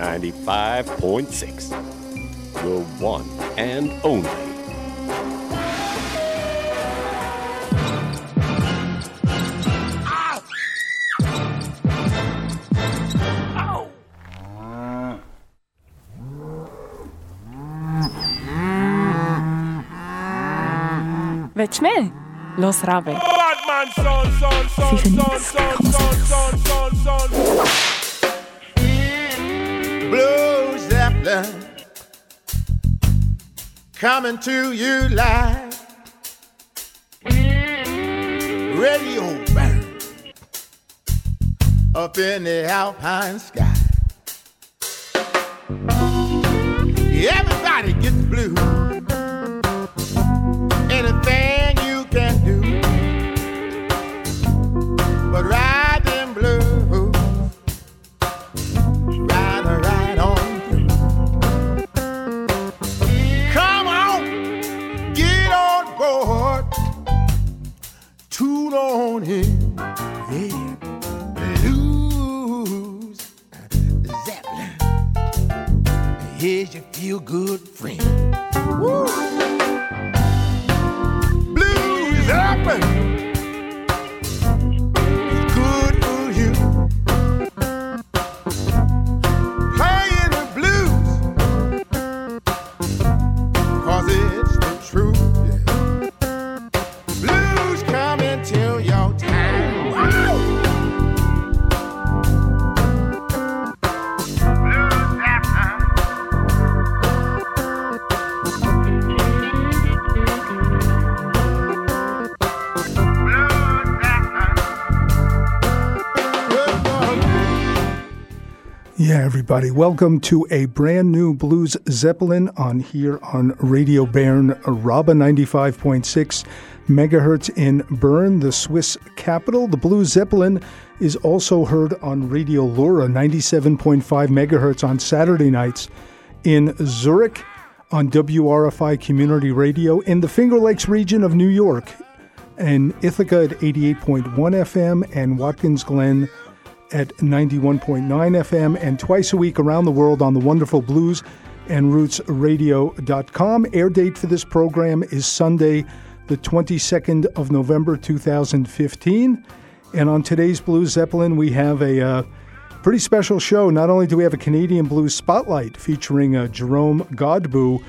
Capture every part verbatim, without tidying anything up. ninety-five point six. Your one and only. Willst du mehr? Los RaBe. Blues that love coming to you live. Radio Bern up in the alpine sky. Everybody gets blue. Anything you can do, but ride them blues, ride a ride on through. Come on, get on board, tune on in, yeah, blues Zeppelin. Here's your feel-good friend. Woo! It's good for you. Playing the blues, 'cause it's the truth. Blues come until your time. Wow. Blues after. Yeah, everybody, welcome to a brand new Blues Zeppelin on here on Radio Bern RaBe ninety-five point six megahertz in Bern, the Swiss capital. The Blues Zeppelin is also heard on Radio LoRa ninety-seven point five megahertz on Saturday nights in Zurich, on W R F I Community Radio in the Finger Lakes region of New York, and Ithaca at eighty-eight point one F M and Watkins Glen at ninety-one point nine F M, and twice a week around the world on the wonderful Blues and Roots Radio dot com. Air date for this program is Sunday, the twenty-second of November, two thousand fifteen. And on today's Blues Zeppelin, we have a uh, pretty special show. Not only do we have a Canadian Blues Spotlight featuring uh, Jerome Godboo,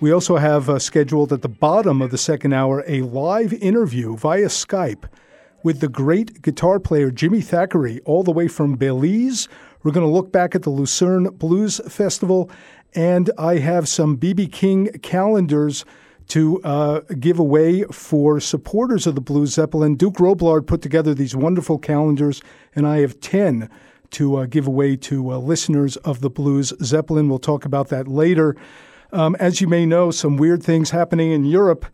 we also have uh, scheduled at the bottom of the second hour a live interview via Skype with the great guitar player Jimmy Thackery, all the way from Belize. We're going to look back at the Lucerne Blues Festival, and I have some B B. King calendars to uh, give away for supporters of the Blues Zeppelin. Duke Robillard put together these wonderful calendars, and I have ten to uh, give away to uh, listeners of the Blues Zeppelin. We'll talk about that later. Um, as you may know, some weird things happening in Europe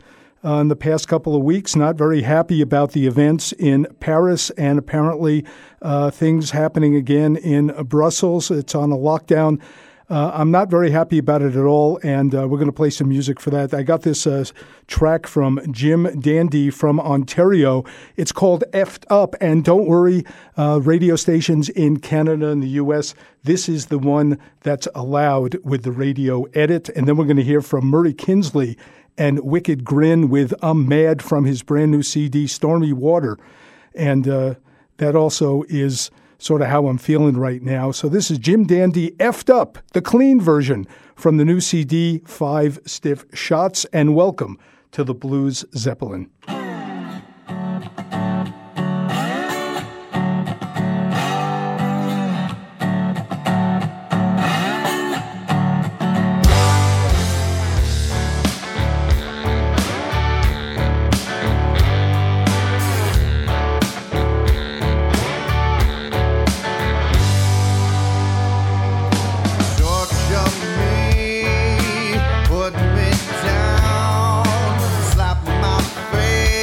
Uh, in the past couple of weeks. Not very happy about the events in Paris, and apparently uh, things happening again in uh, Brussels. It's on a lockdown. Uh, I'm not very happy about it at all, and uh, we're going to play some music for that. I got this uh, track from Jim Dandy from Ontario. It's called F'd Up, and don't worry, uh, radio stations in Canada and the U S, this is the one that's allowed with the radio edit. And then we're going to hear from Murray Kinsley and Wicked Grin with I'm Mad from his brand new C D, Stormy Water. And uh, that also is sort of how I'm feeling right now. So this is Jim Dandy, F'd Up, the clean version from the new C D, Five Stiff Shots. And welcome to the Blues Zeppelin. Put me down, slap my face.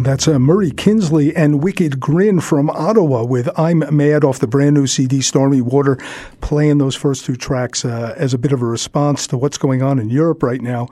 And that's uh, Murray Kinsley and Wicked Grin from Ottawa with I'm Mad off the brand new C D Stormy Water, playing those first two tracks uh, as a bit of a response to what's going on in Europe right now.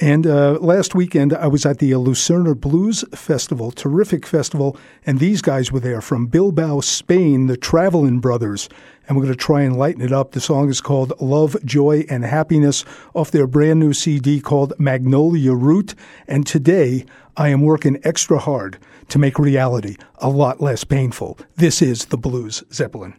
And uh, last weekend I was at the uh, Lucerne Blues Festival, terrific festival, and these guys were there from Bilbao, Spain, the Travelin' Brothers, and we're going to try and lighten it up. The song is called Love, Joy, and Happiness off their brand new C D called Magnolia Root, and today I am working extra hard to make reality a lot less painful. This is the Blues Zeppelin.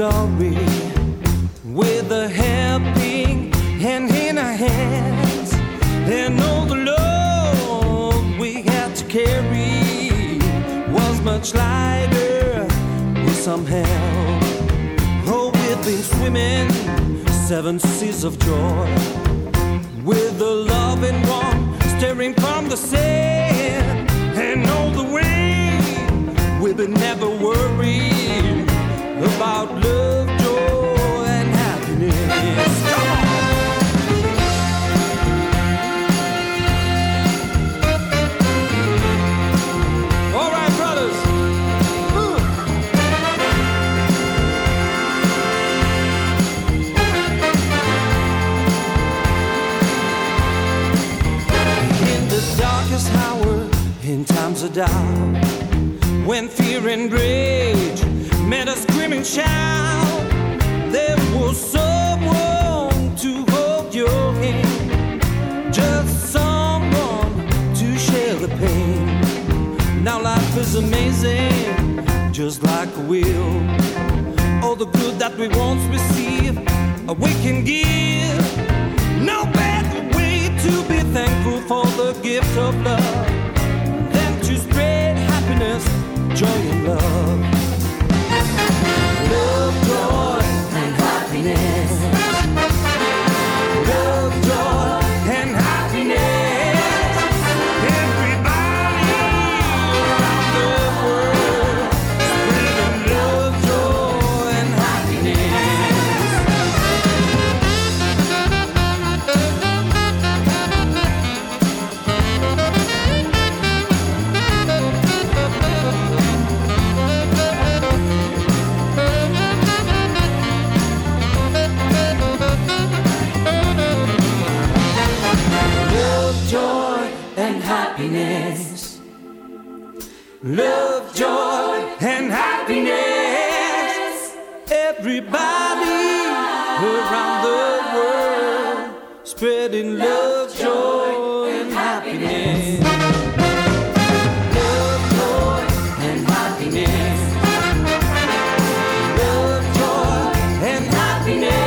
glory with a helping hand in our hands, and all the load we had to carry was much lighter with some help. Oh, we've been swimming seven seas of joy with the loving one staring from the sand, and all the way we've been never worried about love, joy, and happiness. Come on! In times of doubt, when fear and rage met a screaming shout, there was someone to hold your hand, just someone to share the pain. Now life is amazing, just like a wheel. All the good that we once received, we can give. No better way to be thankful for the gift of love, joy and love. Love, joy, and happiness. Love, joy, and happiness. Everybody around the world spreading love, joy, and happiness. Happiness. Love, joy, and happiness. Everybody around the world spreading love, joy, and happiness. Love, joy, and happiness. Love, joy, and happiness.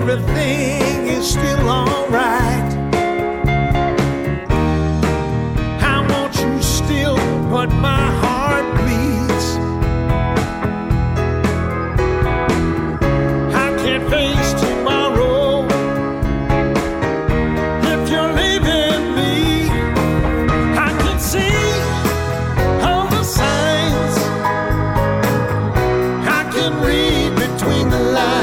everything is still alright. I want you still, but my heart bleeds. I can't face tomorrow if you're leaving me. I can see all the signs, I can read between the lines.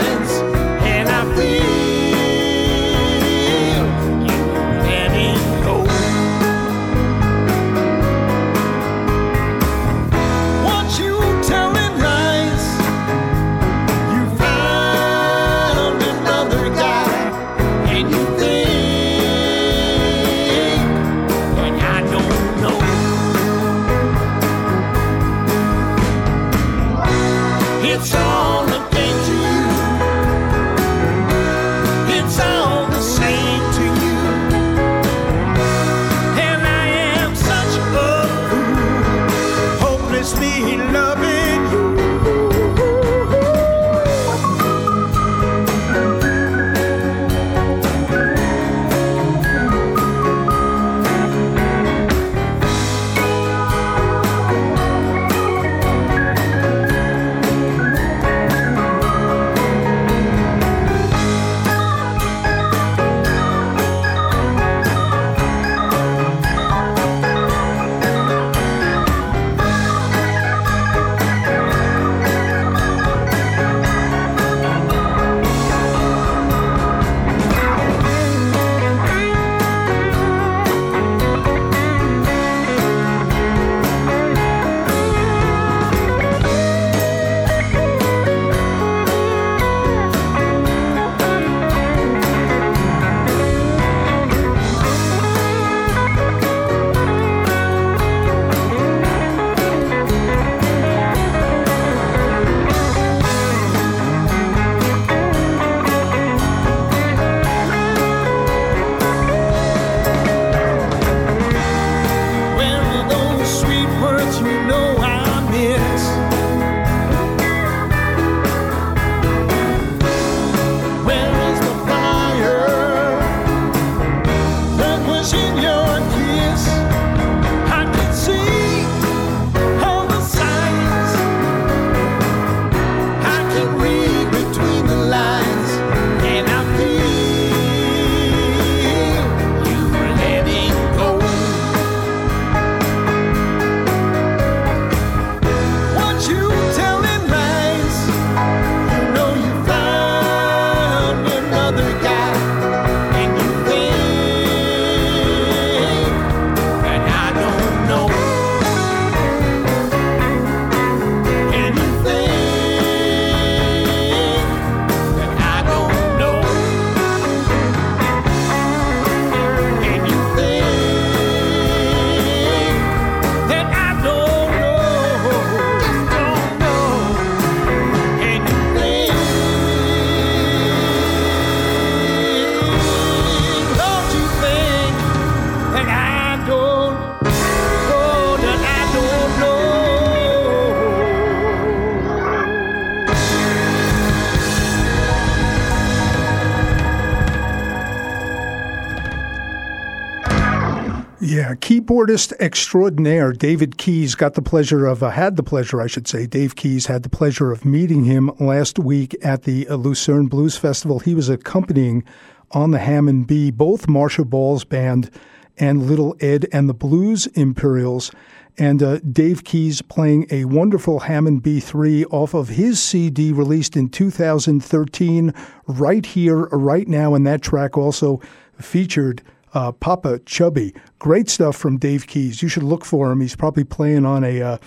Keyboardist extraordinaire David Keys got the pleasure of, uh, had the pleasure, I should say, Dave Keys had the pleasure of meeting him last week at the uh, Lucerne Blues Festival. He was accompanying on the Hammond B, both Marcia Ball's band and Little Ed and the Blues Imperials, and uh, Dave Keys playing a wonderful Hammond B three off of his C D released in two thousand thirteen, Right Here, Right Now, and that track also featured Uh, Papa Chubby. Great stuff from Dave Keys. You should look for him. He's probably playing on a uh,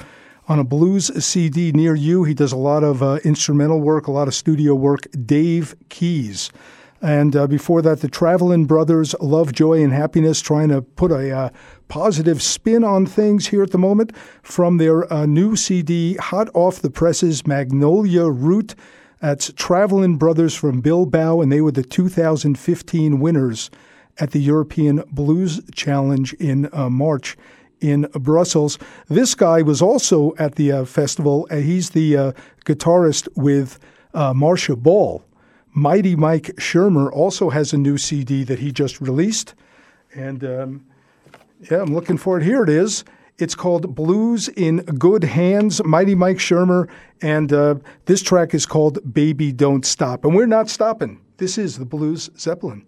on a blues C D near you. He does a lot of uh, instrumental work, a lot of studio work. Dave Keys. And uh, before that, the Travelin' Brothers, Love, Joy, and Happiness, trying to put a uh, positive spin on things here at the moment from their uh, new C D, hot off the presses, Magnolia Root. That's Travelin' Brothers from Bilbao, and they were the two thousand fifteen winners at the European Blues Challenge in uh, March in Brussels. This guy was also at the uh, festival. Uh, he's the uh, guitarist with uh, Marcia Ball. Mighty Mike Schermer also has a new C D that he just released. And um, yeah, I'm looking for it. Here it is. It's called Blues in Good Hands, Mighty Mike Schermer. And uh, this track is called Baby Don't Stop. And we're not stopping. This is the Blues Zeppelin.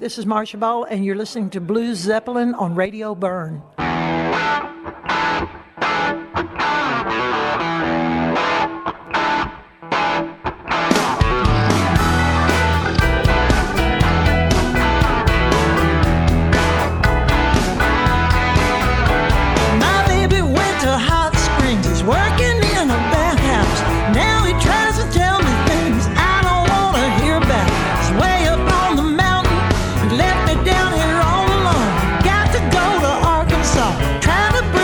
This is Marcia Ball, and you're listening to Blues Zeppelin on Radio Bern. Travelin'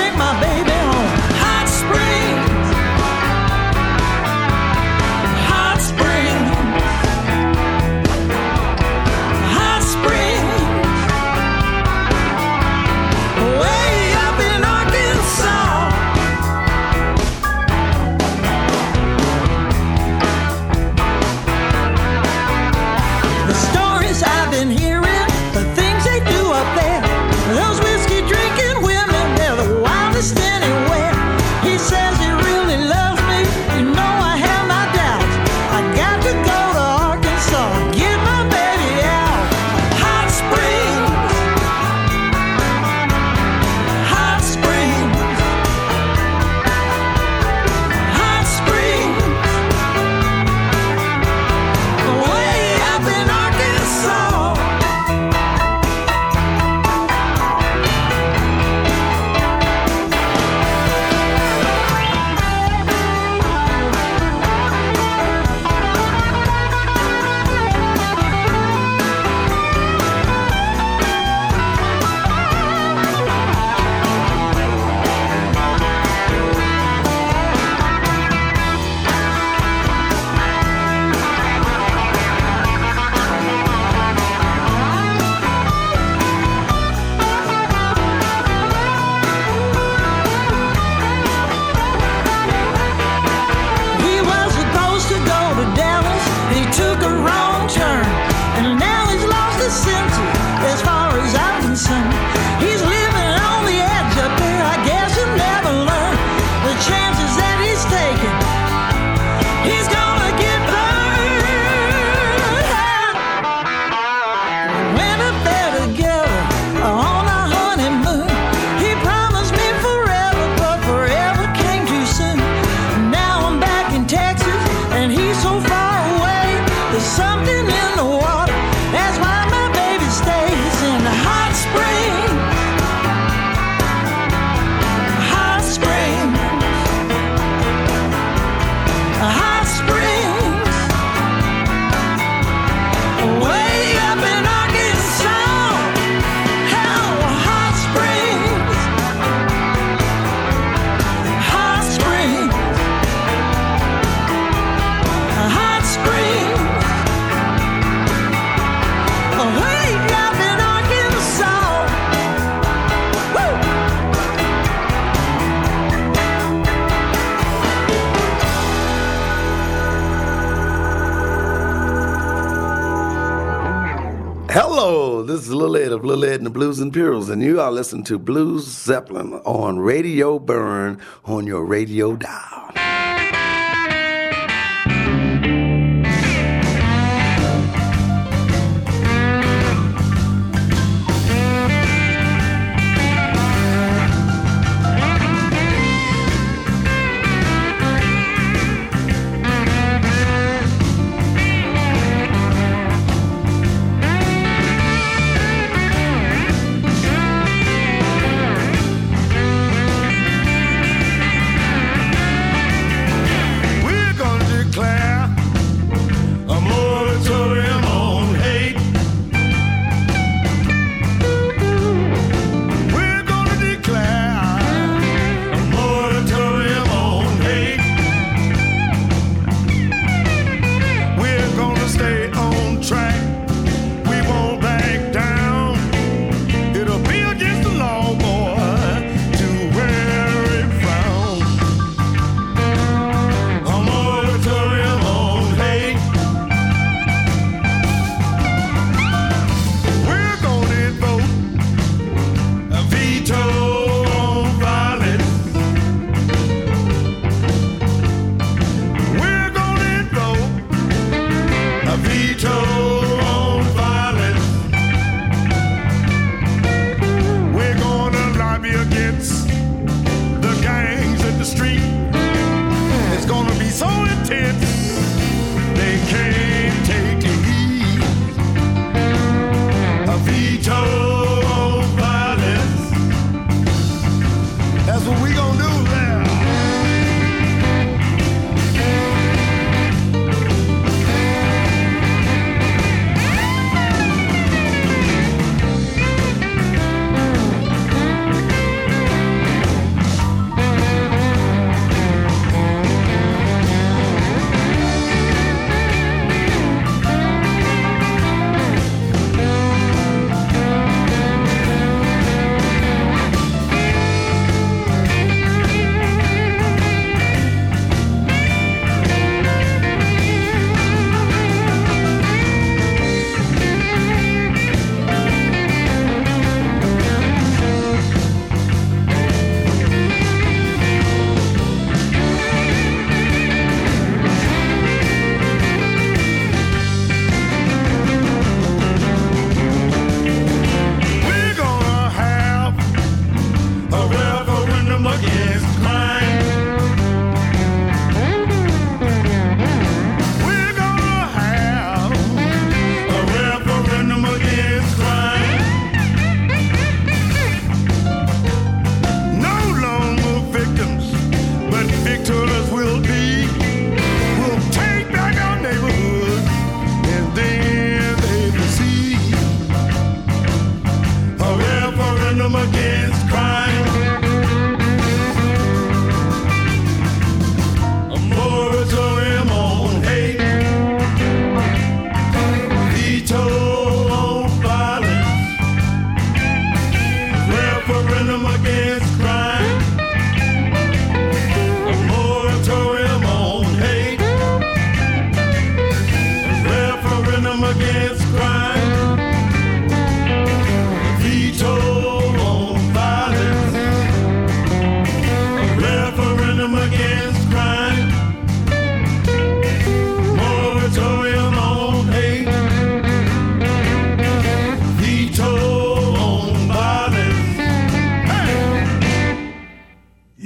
Hello, this is Little Ed of Little Ed and the Blues Imperials, and you are listening to Blues Zeppelin on Radio Bern on your radio dial.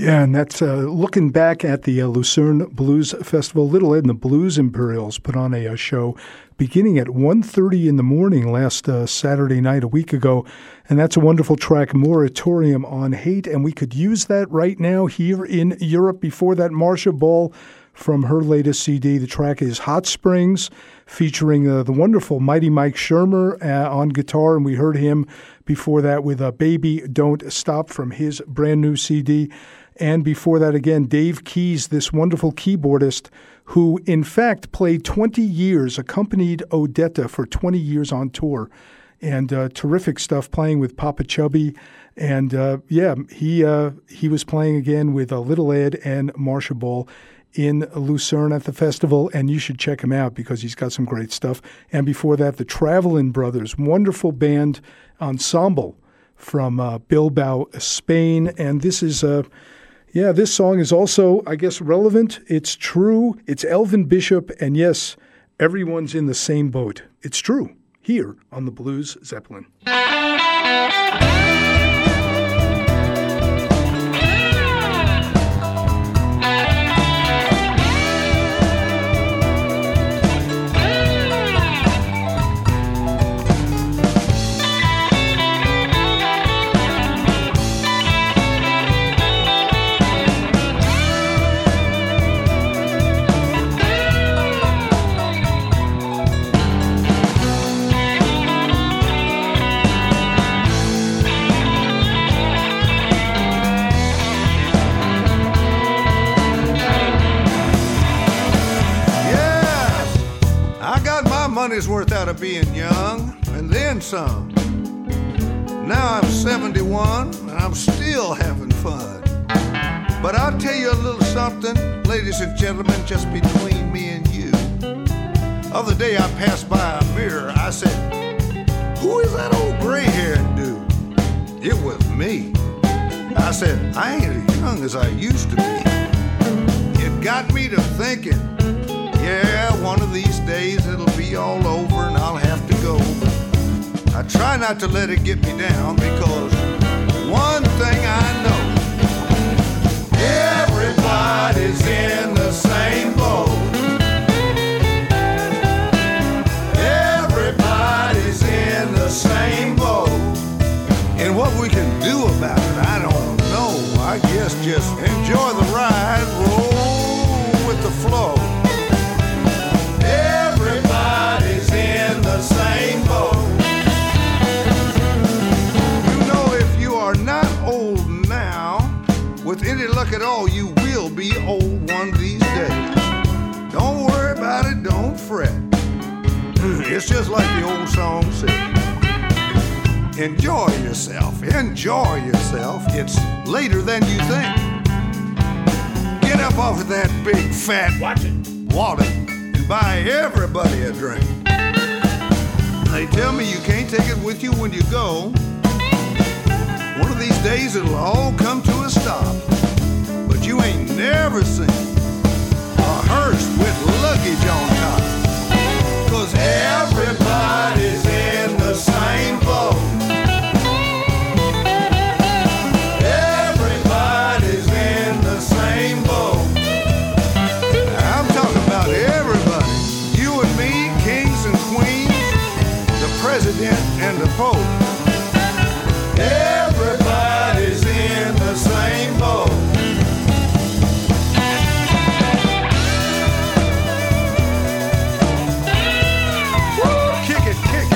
And that's uh, looking back at the uh, Lucerne Blues Festival. Little Ed and the Blues Imperials put on a, a show beginning at one thirty in the morning last uh, Saturday night, a week ago. And that's a wonderful track, Moratorium on Hate. And we could use that right now here in Europe. Before that, Marcia Ball from her latest C D. The track is Hot Springs, featuring uh, the wonderful Mighty Mike Schermer uh, on guitar. And we heard him before that with uh, Baby Don't Stop from his brand new C D. And before that, again, Dave Keys, this wonderful keyboardist who, in fact, played twenty years, accompanied Odetta for twenty years on tour. And uh, terrific stuff playing with Papa Chubby. And, uh, yeah, he uh, he was playing again with uh, Little Ed and Marcia Ball in Lucerne at the festival, and you should check him out because he's got some great stuff. And before that, the Travelin' Brothers, wonderful band ensemble from uh, Bilbao, Spain. And this is, uh, yeah, this song is also, I guess, relevant. It's true. It's Elvin Bishop. And yes, everyone's in the same boat. It's true. Here on the Blues Zeppelin. Money's worth out of being young, and then some. Now I'm seventy-one, and I'm still having fun. But I'll tell you a little something, ladies and gentlemen, just between me and you. Other day I passed by a mirror, I said, who is that old gray-haired dude? It was me. I said, I ain't as young as I used to be. It got me to thinking, yeah, one of these days it'll be all over and I'll have to go. I try not to let it get me down because one thing I know, everybody's in the same boat. Everybody's in the same boat. And what we can do about it, I don't know. I guess just enjoy the ride, roll with the flow. Same boat. You know, if you are not old now, with any luck at all, you will be old one of these days. Don't worry about it, don't fret. It's just like the old song said. Enjoy yourself, enjoy yourself. It's later than you think. Get up off of that big fat Watch it. water and buy everybody a drink. They tell me you can't take it with you when you go. One of these days it'll all come to a stop. But you ain't never seen a hearse with luggage on top. 'Cause everybody's in the same boat. Everybody's in the same boat. I'm talking about everybody. You and me, kings and queens, president and the Pope. Everybody's in the same boat. Woo, kick it, kick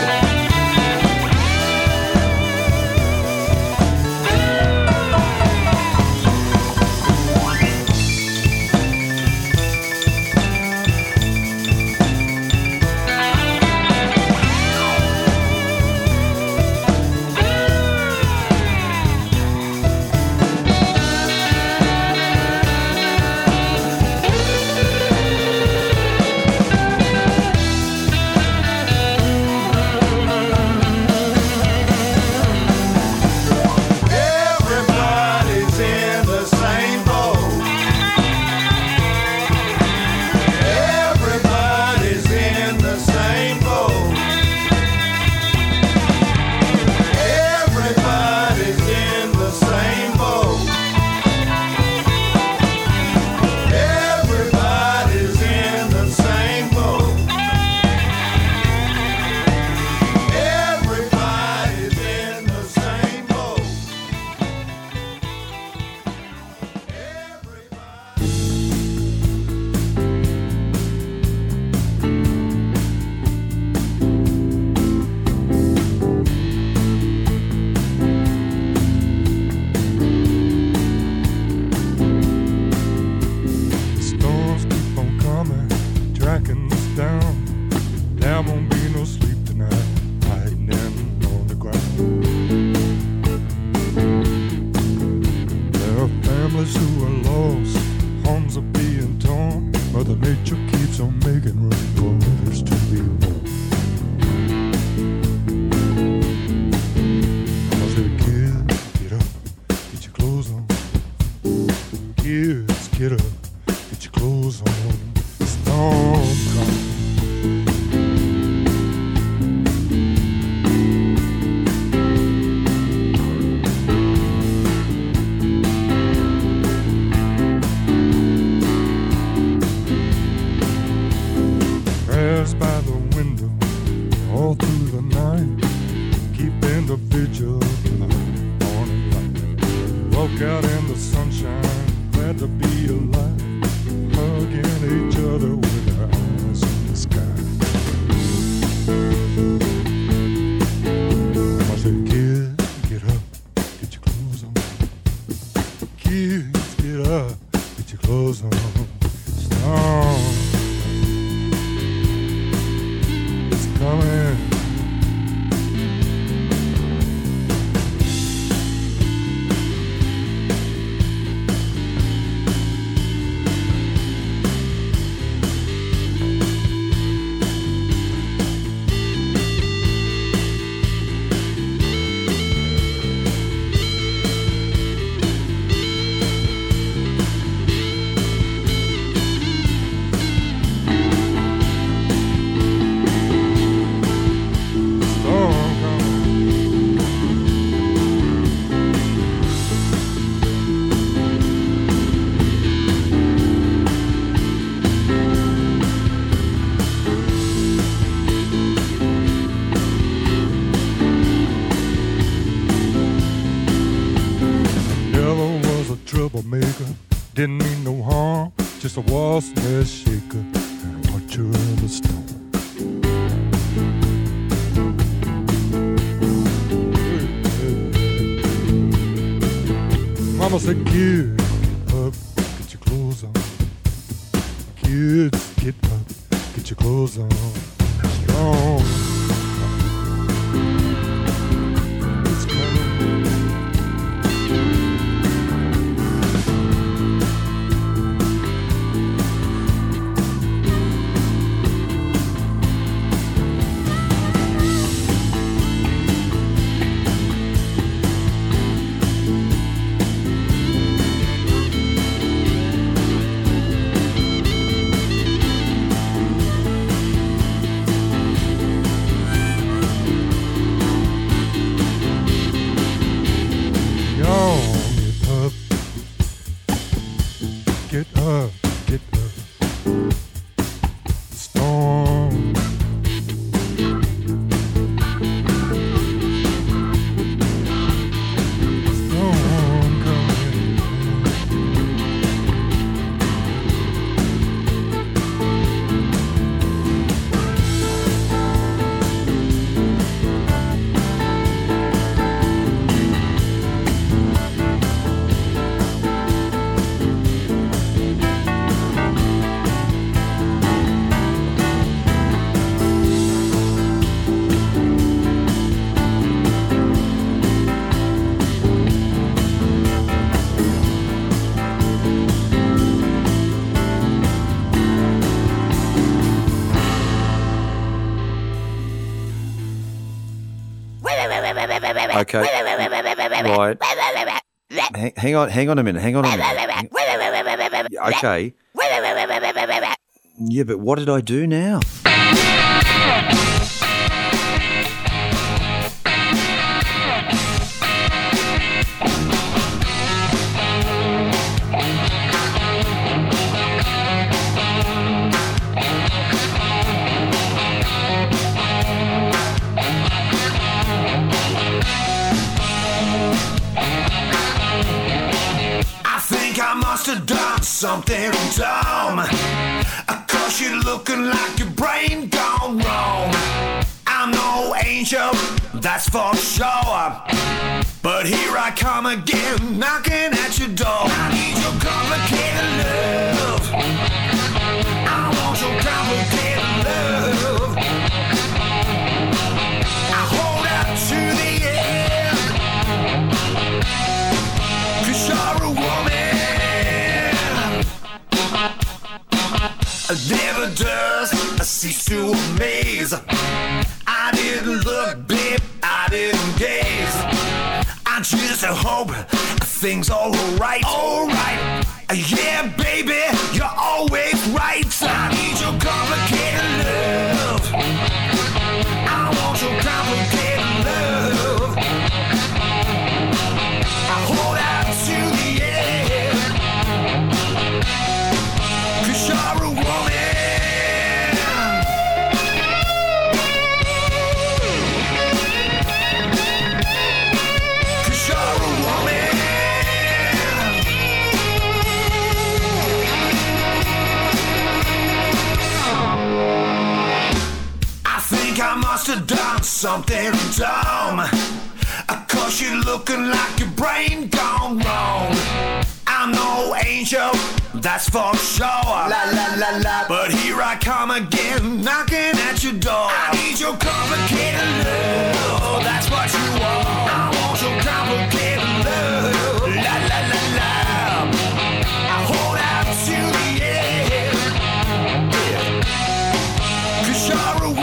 who are lost, homes are being torn. cheers, get up, get your clothes on, it's storm coming. Prayers by the window, all through the night, keeping the vigil alive, morning light. Walk out in the sunshine, glad to be alive, hugging each other with our eyes in the sky. I said, kid, get up, get your clothes on. Kids, get up, get your clothes on. Storm, it's coming. Didn't mean no harm, just a waltz and shaker, and a watcher of the storm. Mama said, kids, get up, get your clothes on. Kids, get up, get your clothes on. Strong. It's coming. Okay. Right. Hang, hang on. Hang on a minute. Hang on a minute. Hang, okay. Yeah, but what did I do now? Something dumb, of course you're looking like your brain gone wrong. I'm no angel, that's for sure, but here I come again, knocking at your door. I need your complicated love, I want your complicated love. I hold out to the end, 'cause you're a woman. Never does cease to amaze. I didn't look, babe, I didn't gaze. I just hope things are alright, alright. Yeah, baby, you're always right. I need your complicated love. I want your complicated love. I hold out to the end, 'cause you're a woman. 'Cause you're a woman. I must have done something dumb, 'cause you're looking like your brain gone wrong. I'm no angel, that's for sure, la, la, la, la. But here I come again, knocking at your door. I need your complicated love, that's what you want. I want your complicated love, la, la, la, la. I hold out to the end, 'cause you're a woman.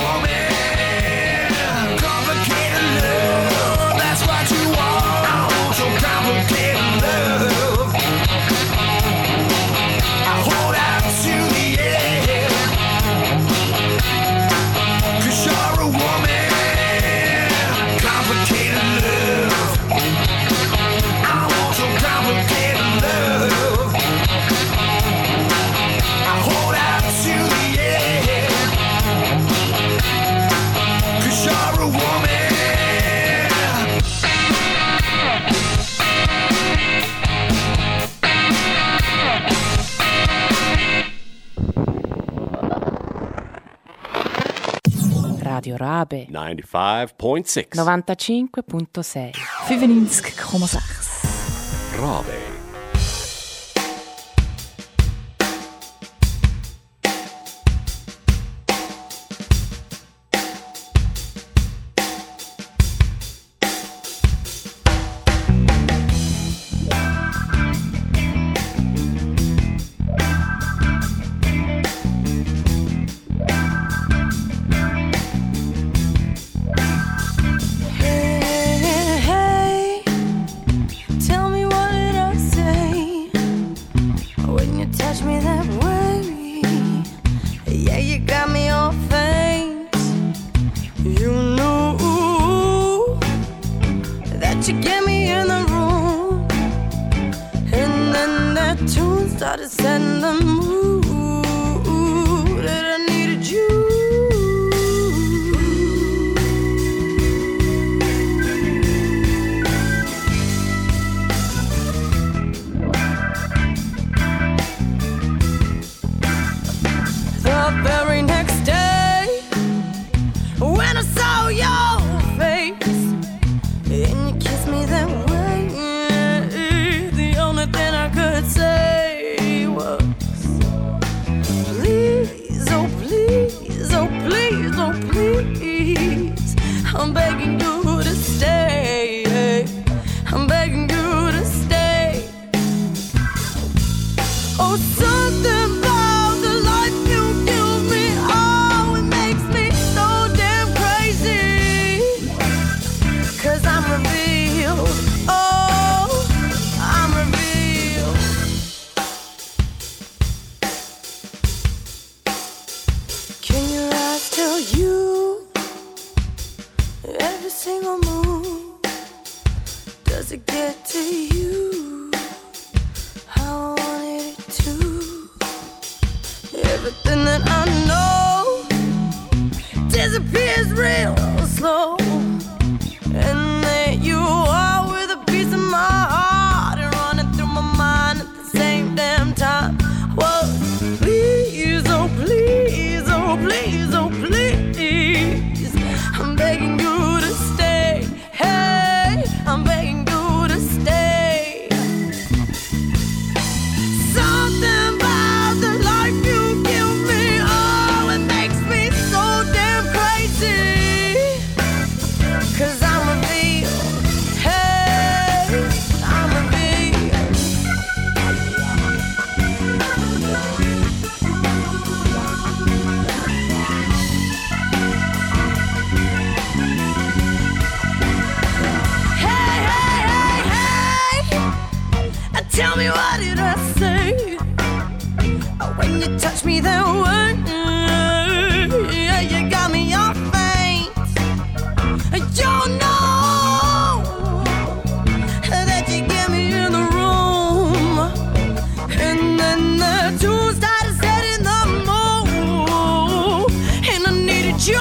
Radio RaBe ninety-five point six novantacinque virgola sei fünfundneunzig Komma sechs RaBe. I'm begging you to stay. Tell me, what did I say? Oh, when you touched me that one, yeah, you got me all faint. You know that you get me in the room, and then the tune started setting the mood, and I needed you.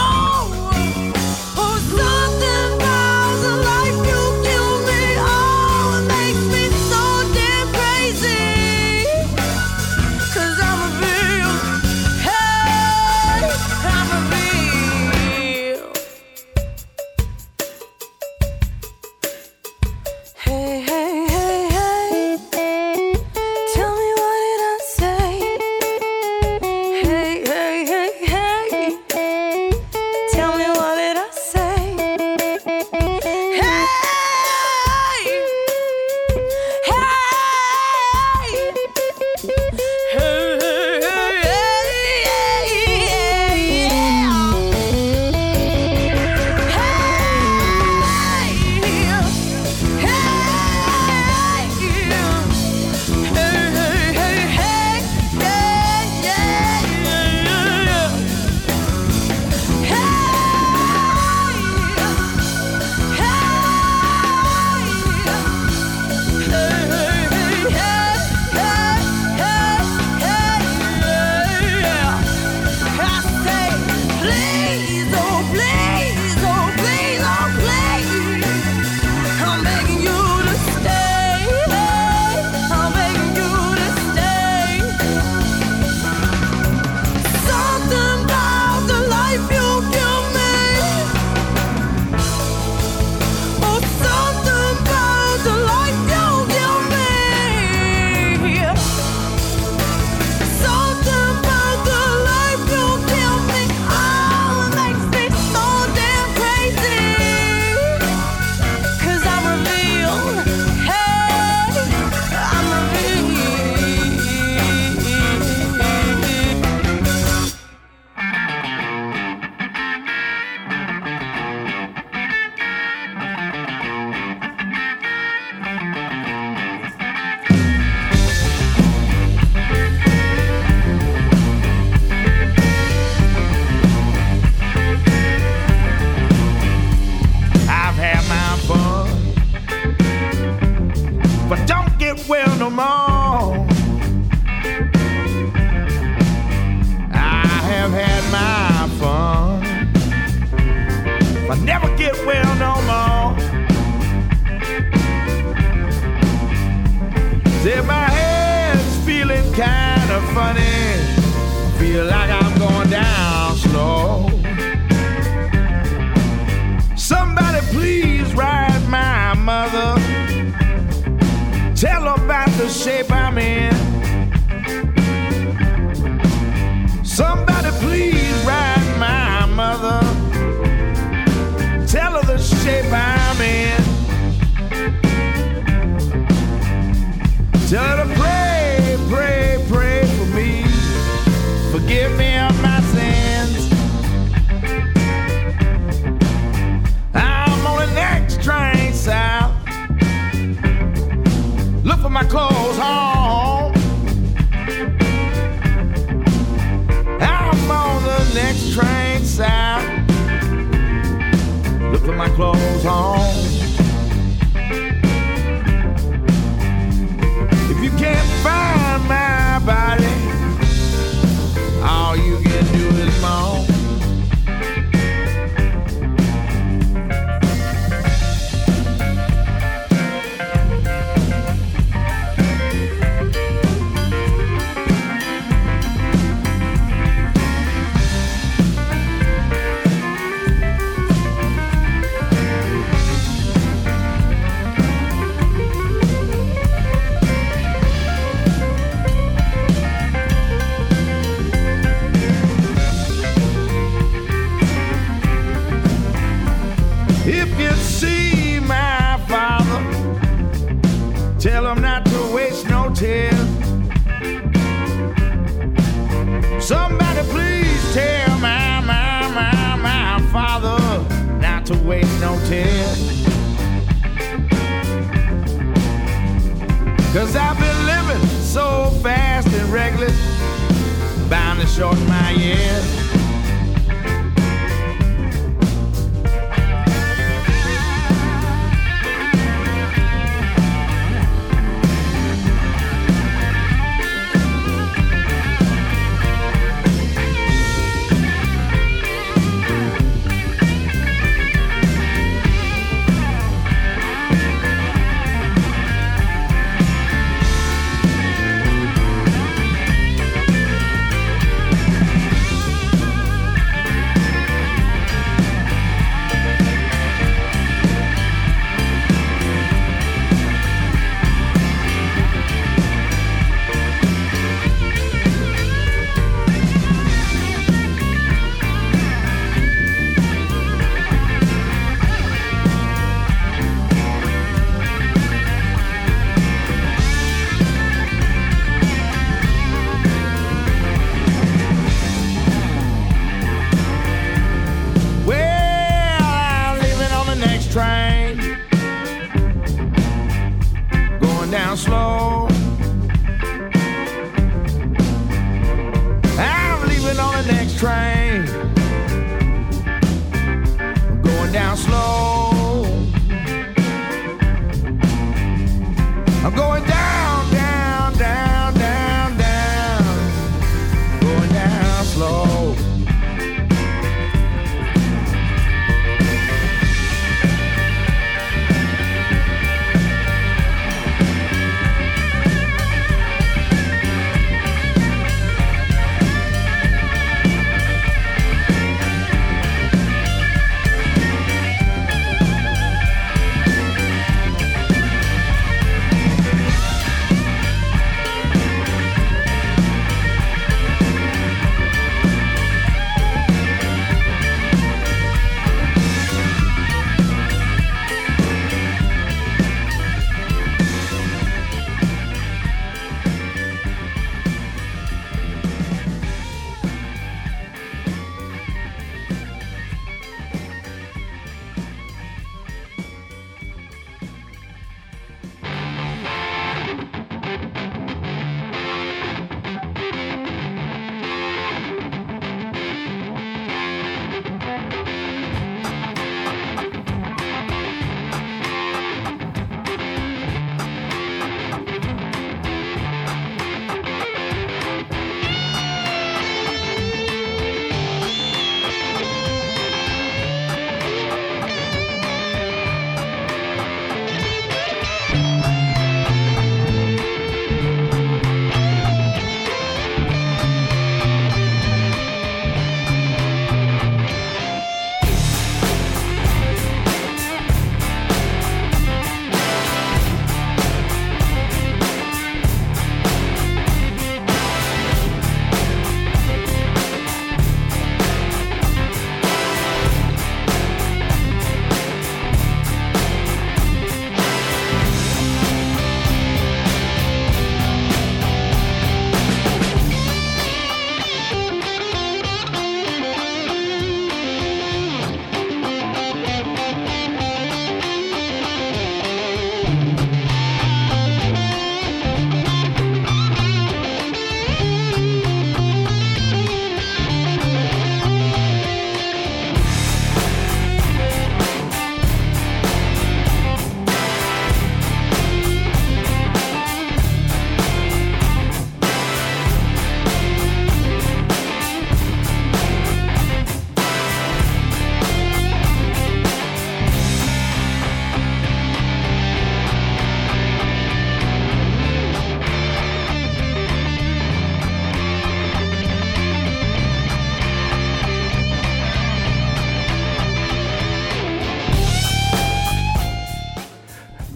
'Cause I've been living so fast and reckless, bound to shorten my years.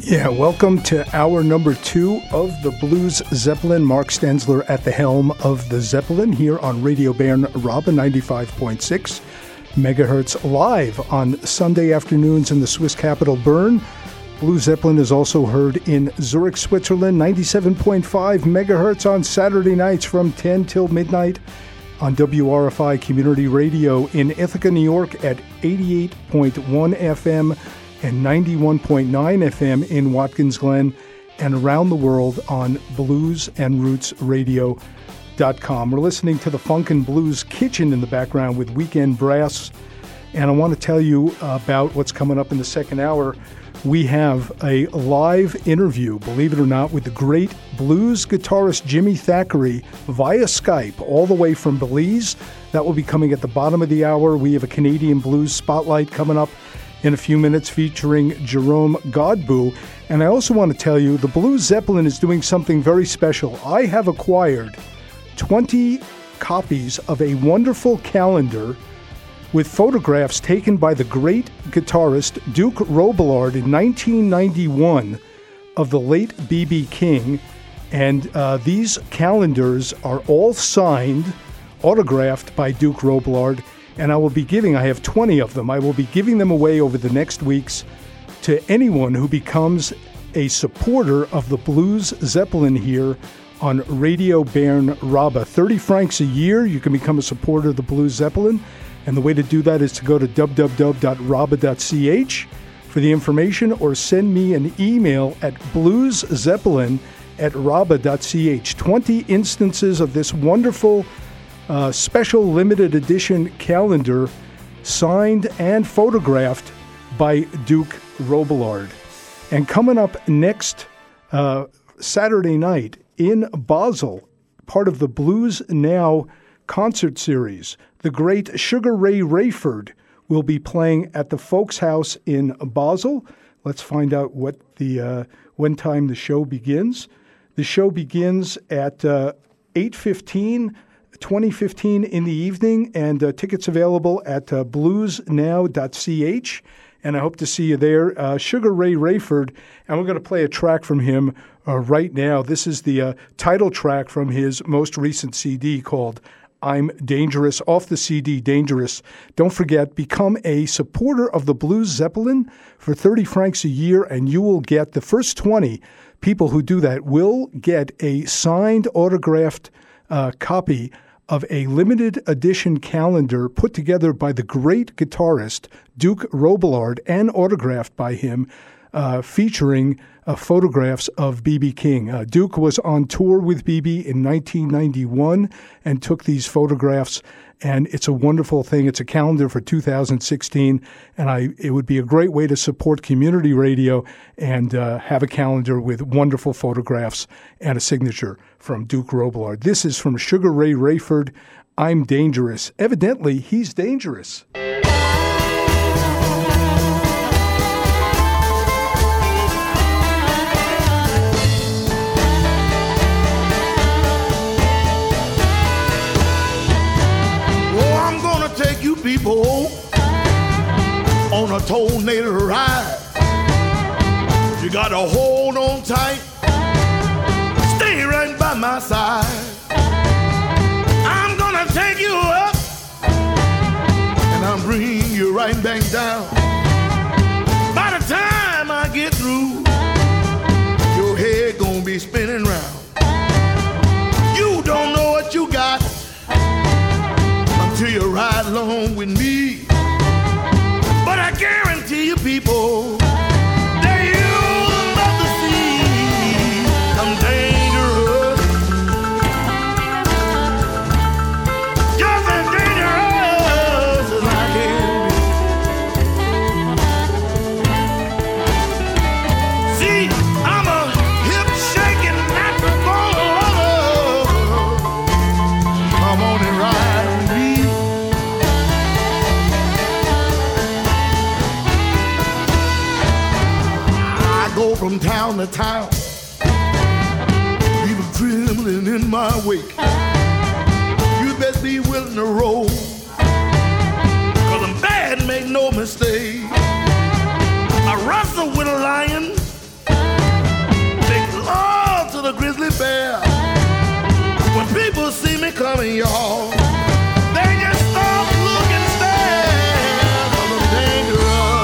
Yeah, welcome to hour number two of the Blues Zeppelin. Mark Stenzler at the helm of the Zeppelin here on Radio Bern RaBe ninety-five point six megahertz live on Sunday afternoons in the Swiss capital Bern. Blue Zeppelin is also heard in Zurich, Switzerland, ninety-seven point five megahertz on Saturday nights from ten till midnight on W R F I Community Radio in Ithaca, New York at eighty-eight point one F M. and ninety-one point nine F M in Watkins Glen, and around the world on blues and roots radio dot com. We're listening to the Funkin' Blues Kitchen in the background with Weekend Brass. And I want to tell you about what's coming up in the second hour. We have a live interview, believe it or not, with the great blues guitarist Jimmy Thackery via Skype all the way from Belize. That will be coming at the bottom of the hour. We have a Canadian blues spotlight coming up in a few minutes featuring Jerome Godboo. And I also want to tell you the Blues Zeppelin is doing something very special. I have acquired twenty copies of a wonderful calendar with photographs taken by the great guitarist Duke Robillard in nineteen ninety-one of the late B B. King. And uh, these calendars are all signed, autographed by Duke Robillard. And I will be giving, I have twenty of them, I will be giving them away over the next weeks to anyone who becomes a supporter of the Blues Zeppelin here on Radio Bern RaBe. thirty francs a year, you can become a supporter of the Blues Zeppelin. And the way to do that is to go to w w w dot rabe dot c h for the information, or send me an email at blues zeppelin at rabe dot c h. twenty instances of this wonderful uh, special limited edition calendar signed and photographed by Duke Robillard. And coming up next uh, Saturday night in Basel, part of the Blues Now concert series, the great Sugar Ray Rayford will be playing at the Folks House in Basel. Let's find out what the uh, when time the show begins. The show begins at uh, eight fifteen, twenty fifteen in the evening, and uh, tickets available at uh, blues now dot c h. And I hope to see you there. Uh, Sugar Ray Rayford, and we're going to play a track from him uh, right now. This is the uh, title track from his most recent C D called I'm Dangerous, off the C D, Dangerous. Don't forget, become a supporter of the Blues Zeppelin for thirty francs a year, and you will get, the first twenty people who do that will get a signed, autographed uh, copy of a limited edition calendar put together by the great guitarist Duke Robillard and autographed by him, uh, featuring uh, photographs of B B. King. Uh, Duke was on tour with B B in nineteen ninety-one and took these photographs, and it's a wonderful thing. It's a calendar for two thousand sixteen, and I it would be a great way to support community radio and uh, have a calendar with wonderful photographs and a signature from Duke Robillard. This is from Sugar Ray Rayford, I'm Dangerous. Evidently, he's dangerous. People on a tornado ride, you gotta hold on tight, stay right by my side. I'm gonna take you up and I'll bring you right back down. By the time I get through, your head gonna be spinning round. You don't know what you got till you ride along with me. But I guarantee you, people, that you're about to see I'm dangerous, just as dangerous as I can be. See, I'm a hip-shaking natural born lover. Come on and ride. From town to town, people trembling in my wake. You best be willing to roll, cause I'm bad, make no mistake. I wrestle with a lion, make love to the grizzly bear. When people see me coming, y'all, they just stop looking, stare, cause I'm dangerous. Right.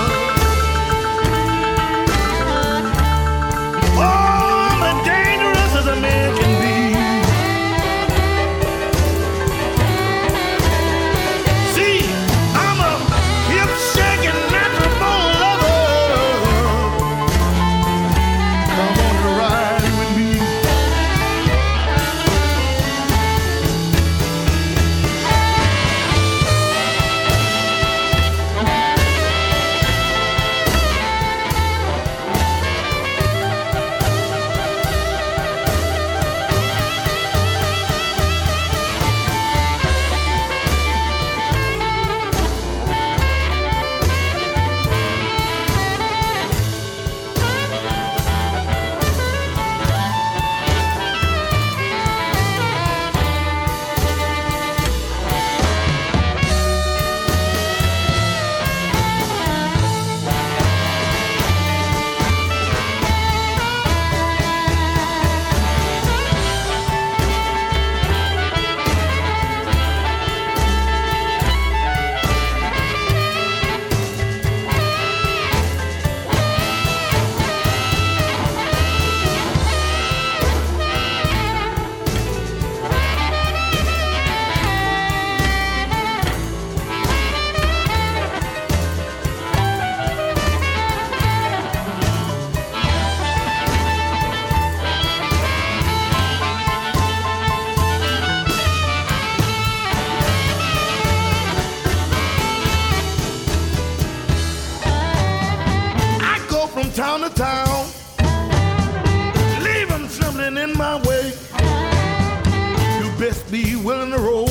town, leaving something in my way, you best be willing to roll,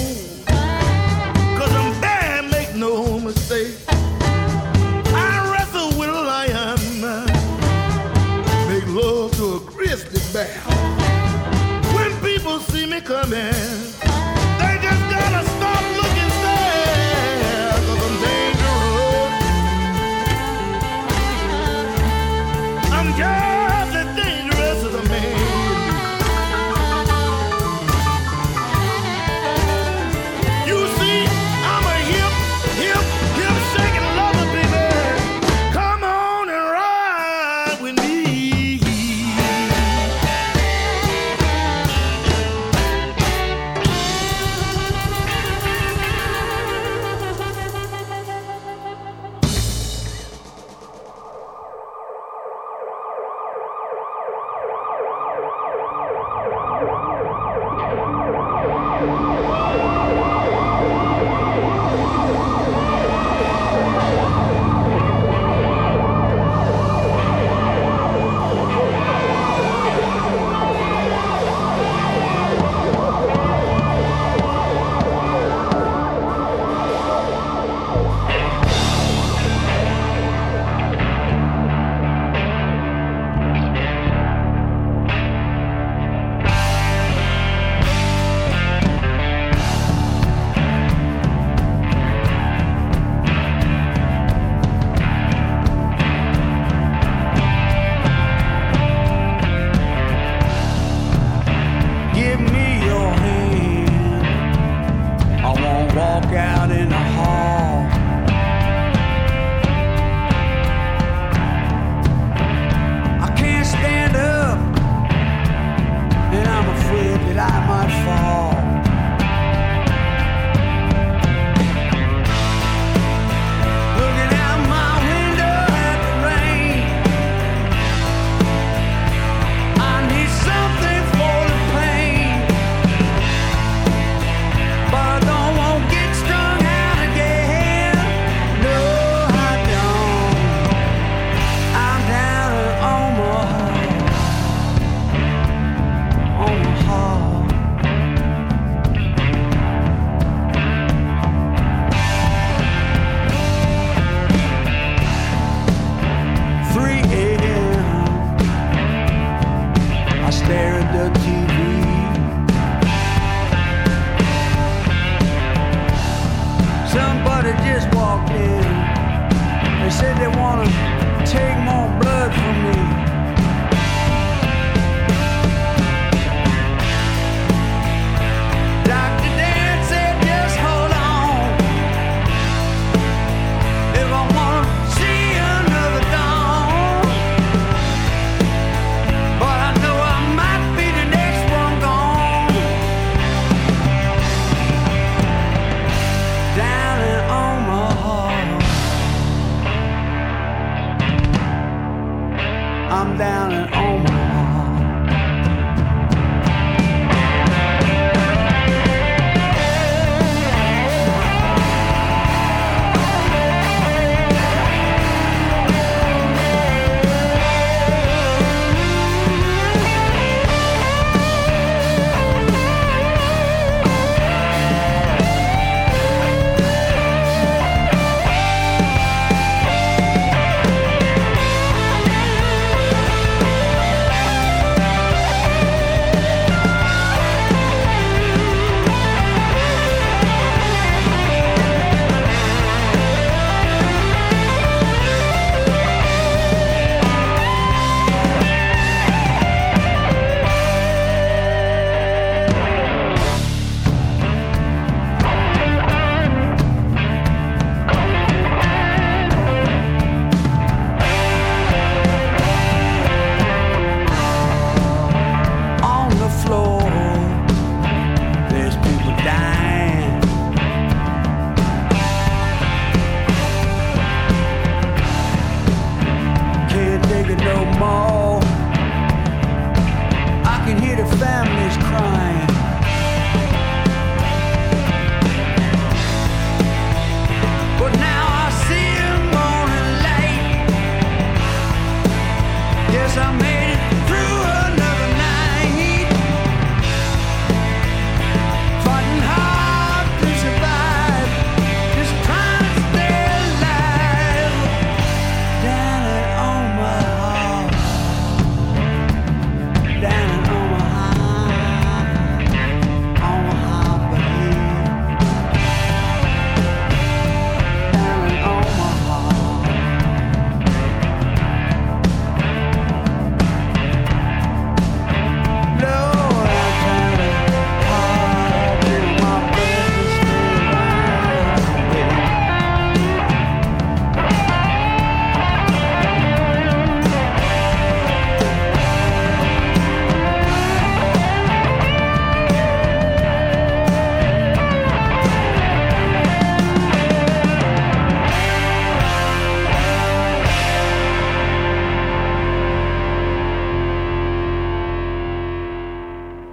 cause I'm there, make no mistake. I wrestle with a lion, make love to a grizzly bear. When people see me coming,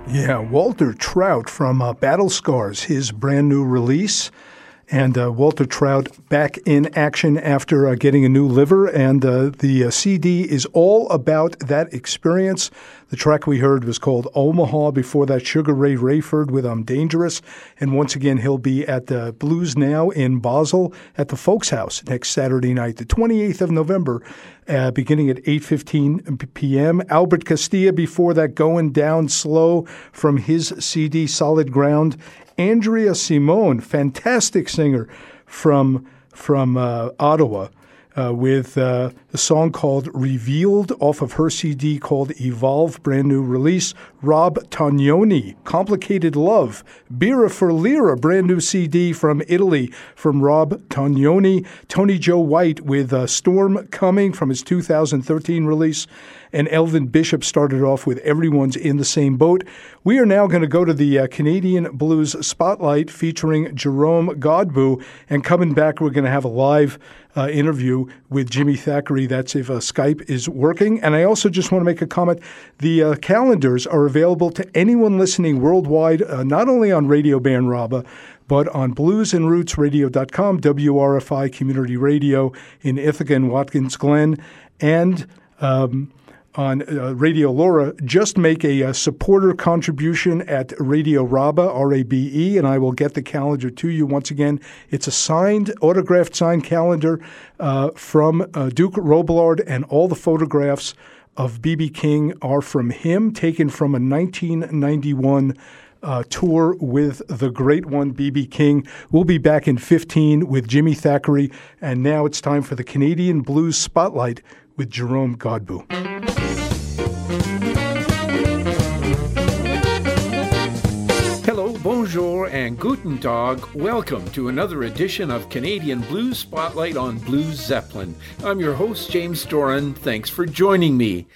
Yeah, Walter Trout from uh, Battle Scars, his brand new release. And uh, Walter Trout back in action after uh, getting a new liver. And uh, the uh, C D is all about that experience. The track we heard was called Omaha. Before that, Sugar Ray Rayford with I'm Dangerous. And once again, he'll be at the Blues Now in Basel at the Folks House next Saturday night, the twenty-eighth of November, uh, beginning at eight fifteen p.m. Albert Castilla, before that, Going Down Slow from his C D, Solid Ground. Andrea Simone, fantastic singer from from uh, Ottawa, uh, with uh, a song called Revealed off of her C D called Evolve, brand new release. Rob Tognoni, Complicated Love, Bira for Lira, brand new C D from Italy from Rob Tognoni. Tony Joe White with uh, Storm Coming from his two thousand thirteen release. And Elvin Bishop started off with Everyone's in the Same Boat. We are now going to go to the uh, Canadian Blues Spotlight featuring Jerome Godboo. And coming back, we're going to have a live uh, interview with Jimmy Thackery. That's if uh, Skype is working. And I also just want to make a comment. The uh, calendars are available to anyone listening worldwide, uh, not only on Radio Bern RaBe, but on blues and roots radio dot com, W R F I Community Radio in Ithaca and Watkins Glen, and Um, on uh, Radio LoRa. Just make a, a supporter contribution at Radio RaBe, R A B E, and I will get the calendar to you. Once again, it's a signed, autographed signed calendar uh, from uh, Duke Robillard, and all the photographs of B B. King are from him, taken from a nineteen ninety-one Uh, tour with the great one, B B. King. We'll be back in fifteen with Jimmy Thackery, and now it's time for the Canadian Blues Spotlight with Jerome Godboo. Hello, bonjour, and guten tag. Welcome to another edition of Canadian Blues Spotlight on Blues Zeppelin. I'm your host, James Doran. Thanks for joining me.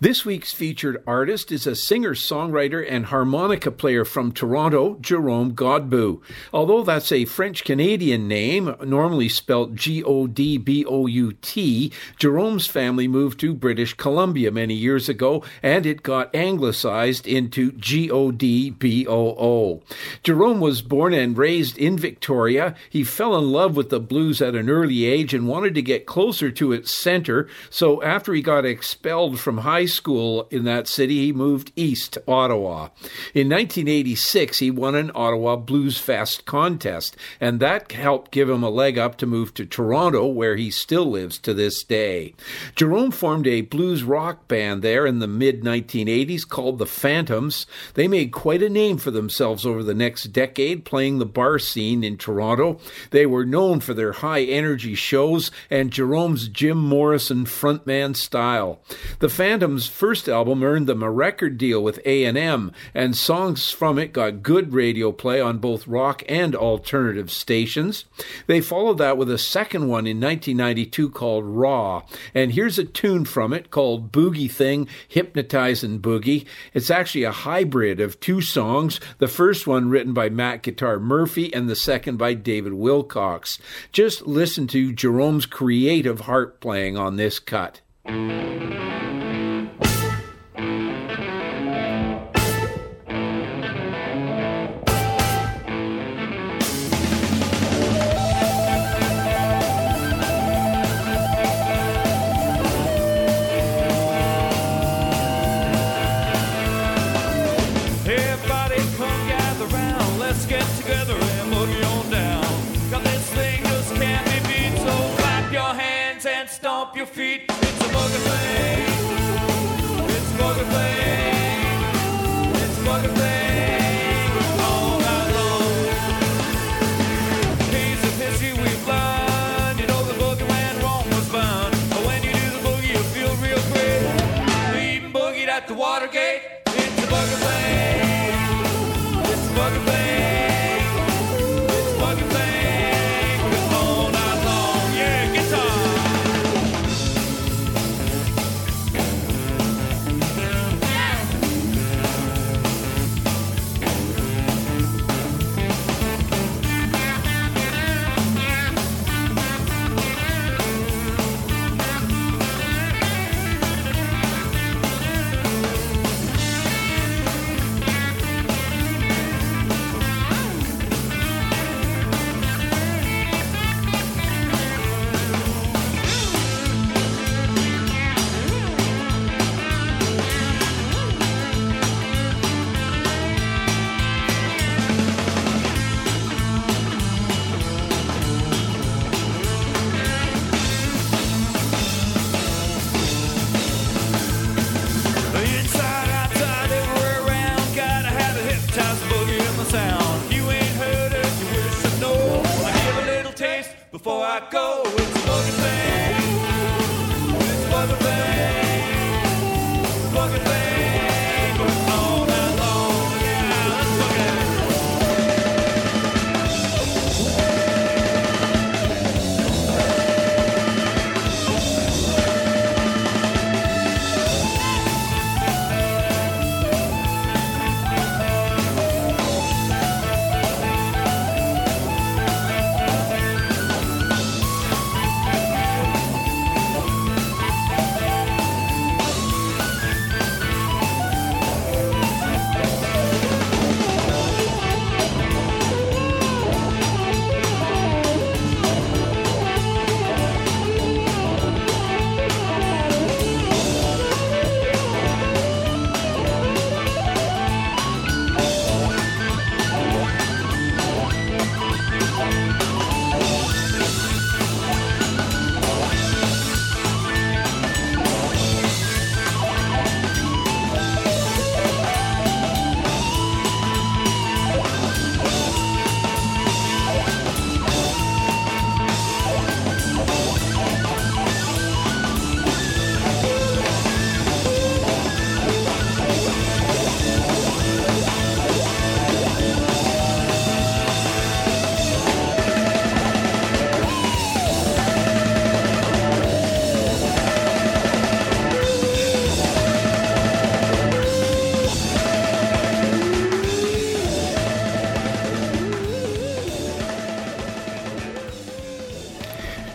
This week's featured artist is a singer-songwriter and harmonica player from Toronto, Jerome Godboo. Although that's a French-Canadian name, normally spelt G O D B O U T, Jerome's family moved to British Columbia many years ago, and it got anglicized into G O D B O O. Jerome was born and raised in Victoria. He fell in love with the blues at an early age and wanted to get closer to its center, so after he got expelled from high school, school in that city, he moved east to Ottawa. In nineteen eighty-six, he won an Ottawa Blues Fest contest, and that helped give him a leg up to move to Toronto, where he still lives to this day. Jerome formed a blues rock band there in the mid nineteen eighties called The Phantoms. They made quite a name for themselves over the next decade, playing the bar scene in Toronto. They were known for their high-energy shows and Jerome's Jim Morrison frontman style. The Phantoms' first album earned them a record deal with A and M, and songs from it got good radio play on both rock and alternative stations. They followed that with a second one in nineteen ninety-two called Raw, and here's a tune from it called Boogie Thing, Hypnotizin' Boogie. It's actually a hybrid of two songs, the first one written by Matt Guitar Murphy and the second by David Wilcox. Just listen to Jerome's creative harp playing on this cut. Feet, it's a boogie thing. I go, it's fucking vain, it's fucking vain, it's fucking vain, but all night long, yeah, it's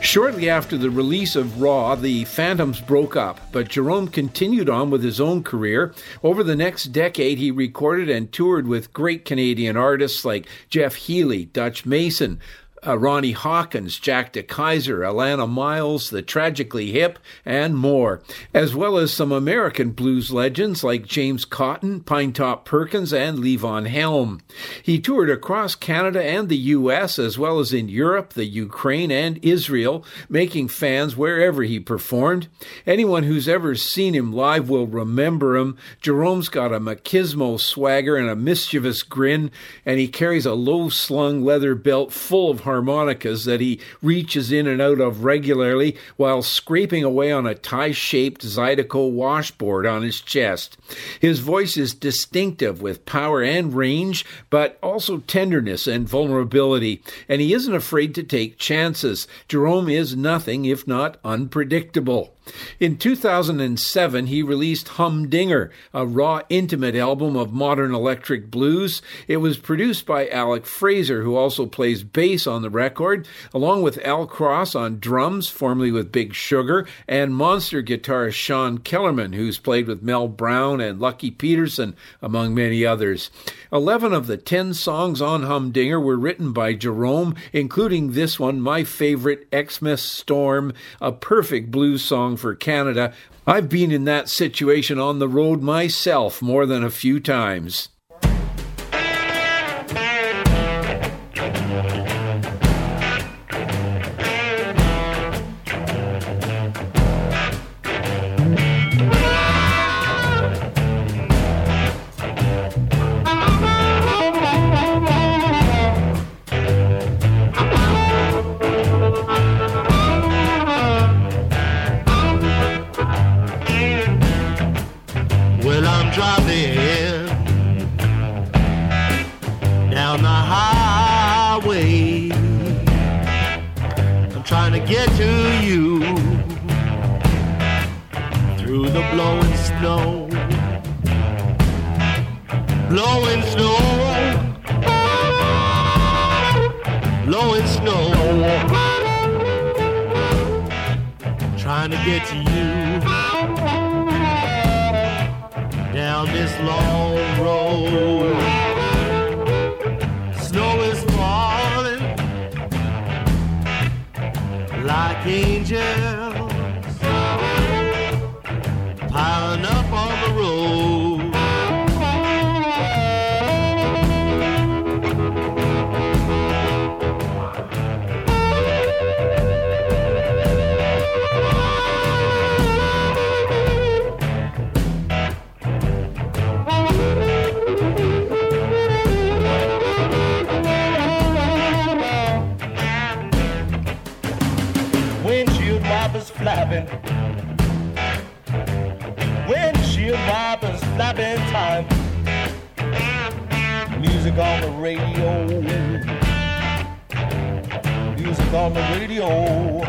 Shortly after the release of Raw, the Phantoms broke up, but Jerome continued on with his own career. Over the next decade, he recorded and toured with great Canadian artists like Jeff Healey, Dutch Mason, uh, Ronnie Hawkins, Jack DeKeyser, Alana Miles, The Tragically Hip, and more, as well as some American blues legends like James Cotton, Pinetop Perkins, and Levon Helm. He toured across Canada and the U S, as well as in Europe, the Ukraine, and Israel, making fans wherever he performed. Anyone who's ever seen him live will remember him. Jerome's got a machismo swagger and a mischievous grin, and he carries a low-slung leather belt full of harmonicas that he reaches in and out of regularly while scraping away on a tie-shaped Zydeco washboard on his chest. His voice is distinctive with power and range, but also tenderness and vulnerability, and he isn't afraid to take chances. Jerome is nothing if not unpredictable. In two thousand seven, he released Humdinger, a raw, intimate album of modern electric blues. It was produced by Alec Fraser, who also plays bass on the record, along with Al Cross on drums, formerly with Big Sugar, and monster guitarist Sean Kellerman, who's played with Mel Brown and Lucky Peterson, among many others. Eleven of the ten songs on Humdinger were written by Jerome, including this one, my favorite, Xmas Storm, a perfect blues song for Canada. I've been in that situation on the road myself more than a few times. Get to you through the blowing snow, blowing snow, blowing snow, trying to get to you down this long road. Snow is like angels piling up on the road. Music on the radio. Music on the radio.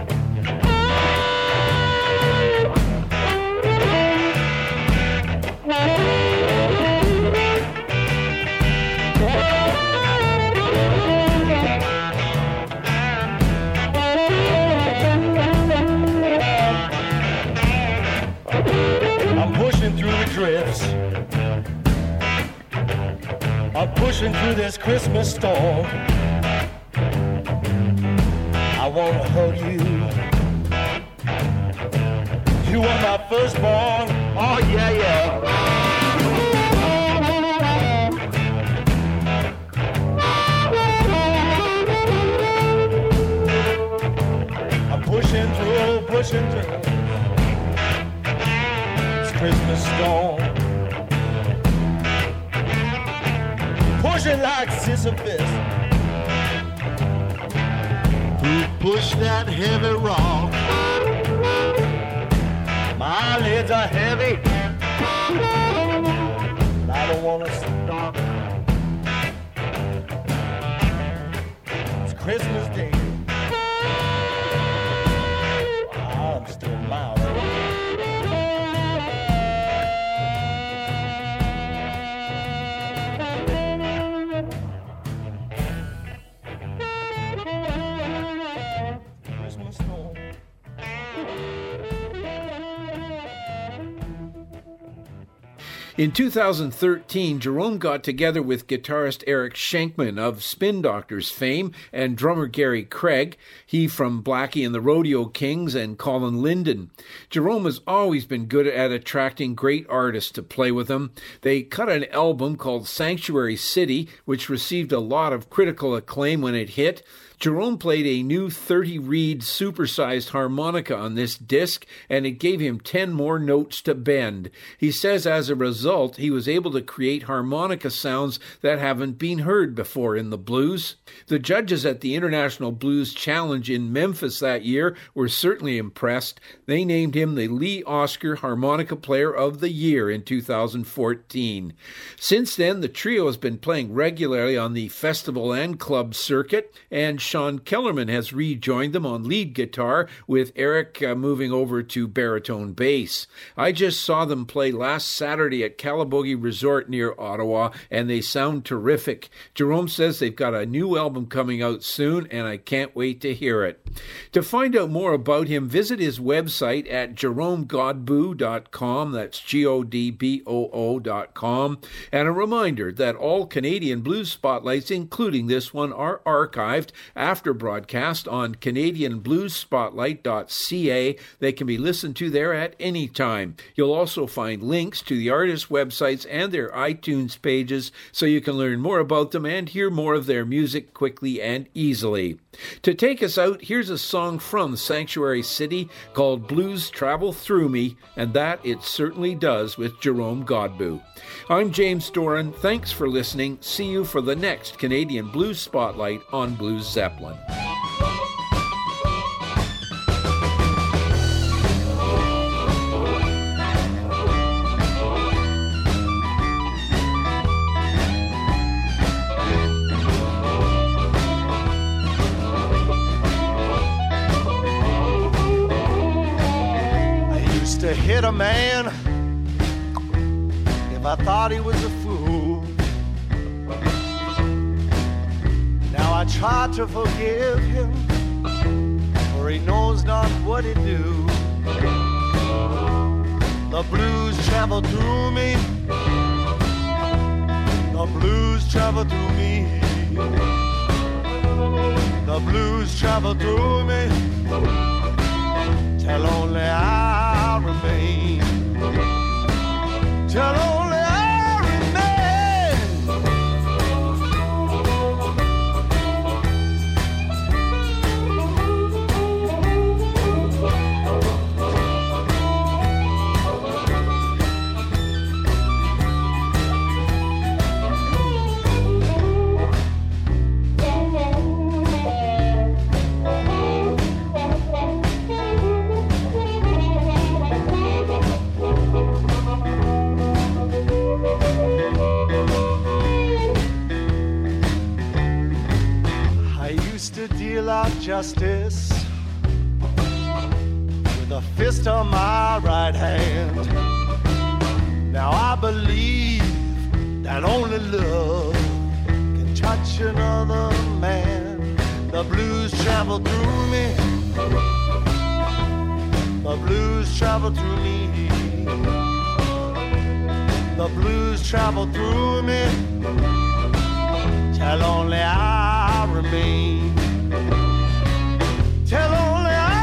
I'm pushing through this Christmas storm. I wanna hug you. You are my firstborn. Oh yeah, yeah. I'm pushing through, pushing through this Christmas storm. Pushing like Sisyphus to push that heavy rock. My lids are heavy. I don't want to stop. It's Christmas Day. I'm still mild. In two thousand thirteen, Jerome got together with guitarist Eric Schenkman of Spin Doctors fame and drummer Gary Craig, he from Blackie and the Rodeo Kings and Colin Linden. Jerome has always been good at attracting great artists to play with him. They cut an album called Sanctuary City, which received a lot of critical acclaim when it hit. Jerome played a new thirty reed supersized harmonica on this disc, and it gave him ten more notes to bend. He says as a result, he was able to create harmonica sounds that haven't been heard before in the blues. The judges at the International Blues Challenge in Memphis that year were certainly impressed. They named him the Lee Oscar Harmonica Player of the Year in two thousand fourteen. Since then, the trio has been playing regularly on the festival and club circuit, and Sean Kellerman has rejoined them on lead guitar, with Eric uh, moving over to baritone bass. I just saw them play last Saturday at Calabogie Resort near Ottawa, and they sound terrific. Jerome says they've got a new album coming out soon, and I can't wait to hear it. To find out more about him, visit his website at jerome godboo dot com. That's G O D B O O dot com. And a reminder that all Canadian Blues Spotlights, including this one, are archived after broadcast on canadian blues spotlight dot c a. They can be listened to there at any time. You'll also find links to the artists' websites and their iTunes pages, so you can learn more about them and hear more of their music quickly and easily. To take us out, here's a song from Sanctuary City called Blues Travel Through Me, and that it certainly does with Jerome Godboo. I'm James Doran. Thanks for listening. See you for the next Canadian Blues Spotlight on Blues Zeppelin. I used to hit a man if I thought he was a fool. Now I try to forgive him, for he knows not what he do. The blues travel through me. The blues travel through me. The blues travel through me, till only I remain. Till only to deal out justice with a fist on my right hand. Now I believe that only love can touch another man. The blues travel through me. The blues travel through me. The blues travel through me till only I remain. Till only I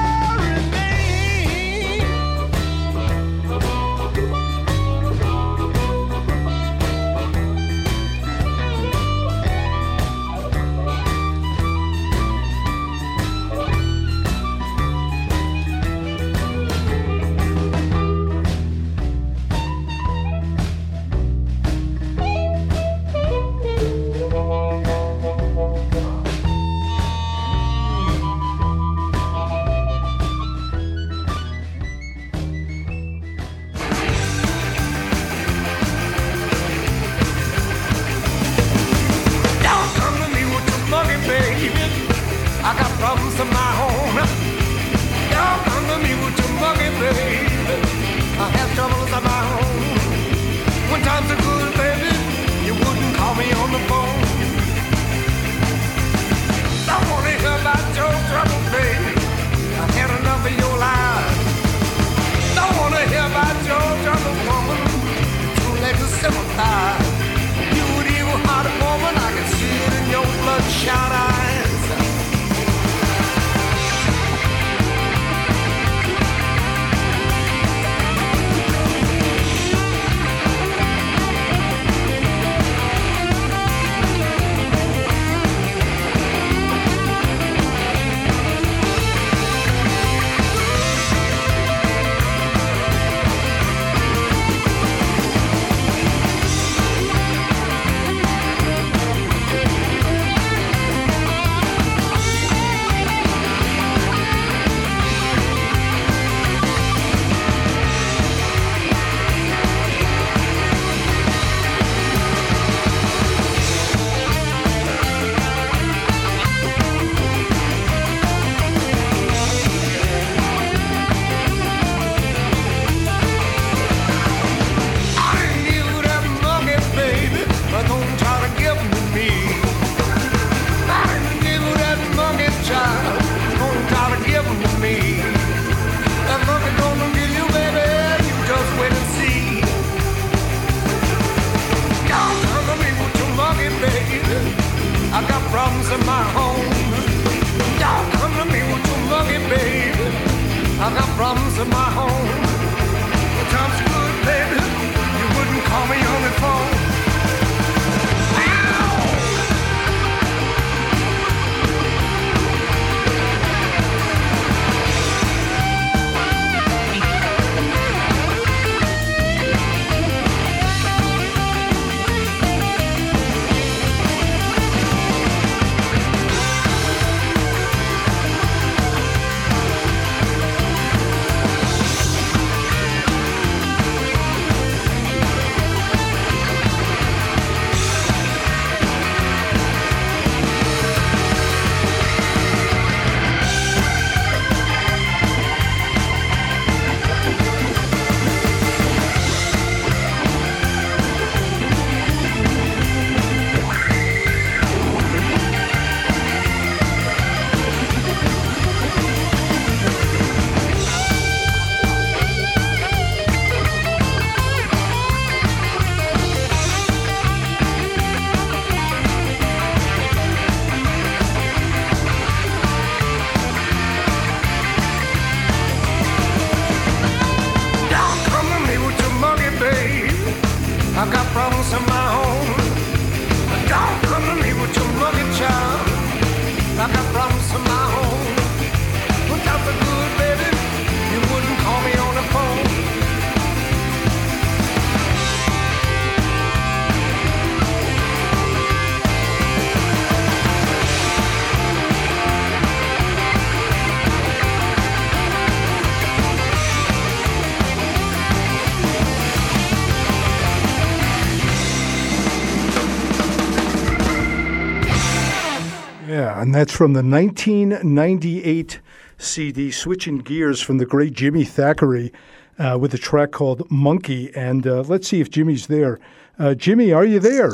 Yeah, and that's from the nineteen ninety-eight C D, Switching Gears, from the great Jimmy Thackery, uh, with a track called Monkey. And uh, let's see if Jimmy's there. Uh, Jimmy, are you there?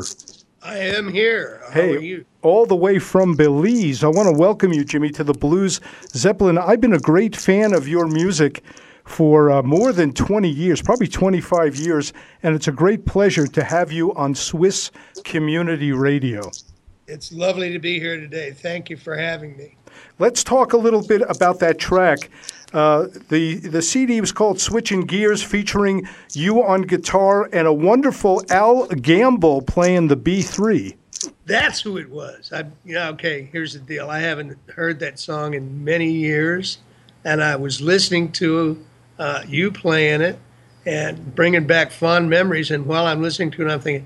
I am here. How hey, are you? All the way from Belize. I want to welcome you, Jimmy, to the Blues Zeppelin. I've been a great fan of your music for uh, more than twenty years, probably twenty-five years, and it's a great pleasure to have you on Swiss Community Radio. It's lovely to be here today. Thank you for having me. Let's talk a little bit about that track. Uh, the the C D was called Switching Gears, featuring you on guitar and a wonderful Al Gamble playing the B three. That's who it was. I, you know, okay, here's the deal. I haven't heard that song in many years, and I was listening to uh, you playing it and bringing back fond memories. And while I'm listening to it, I'm thinking,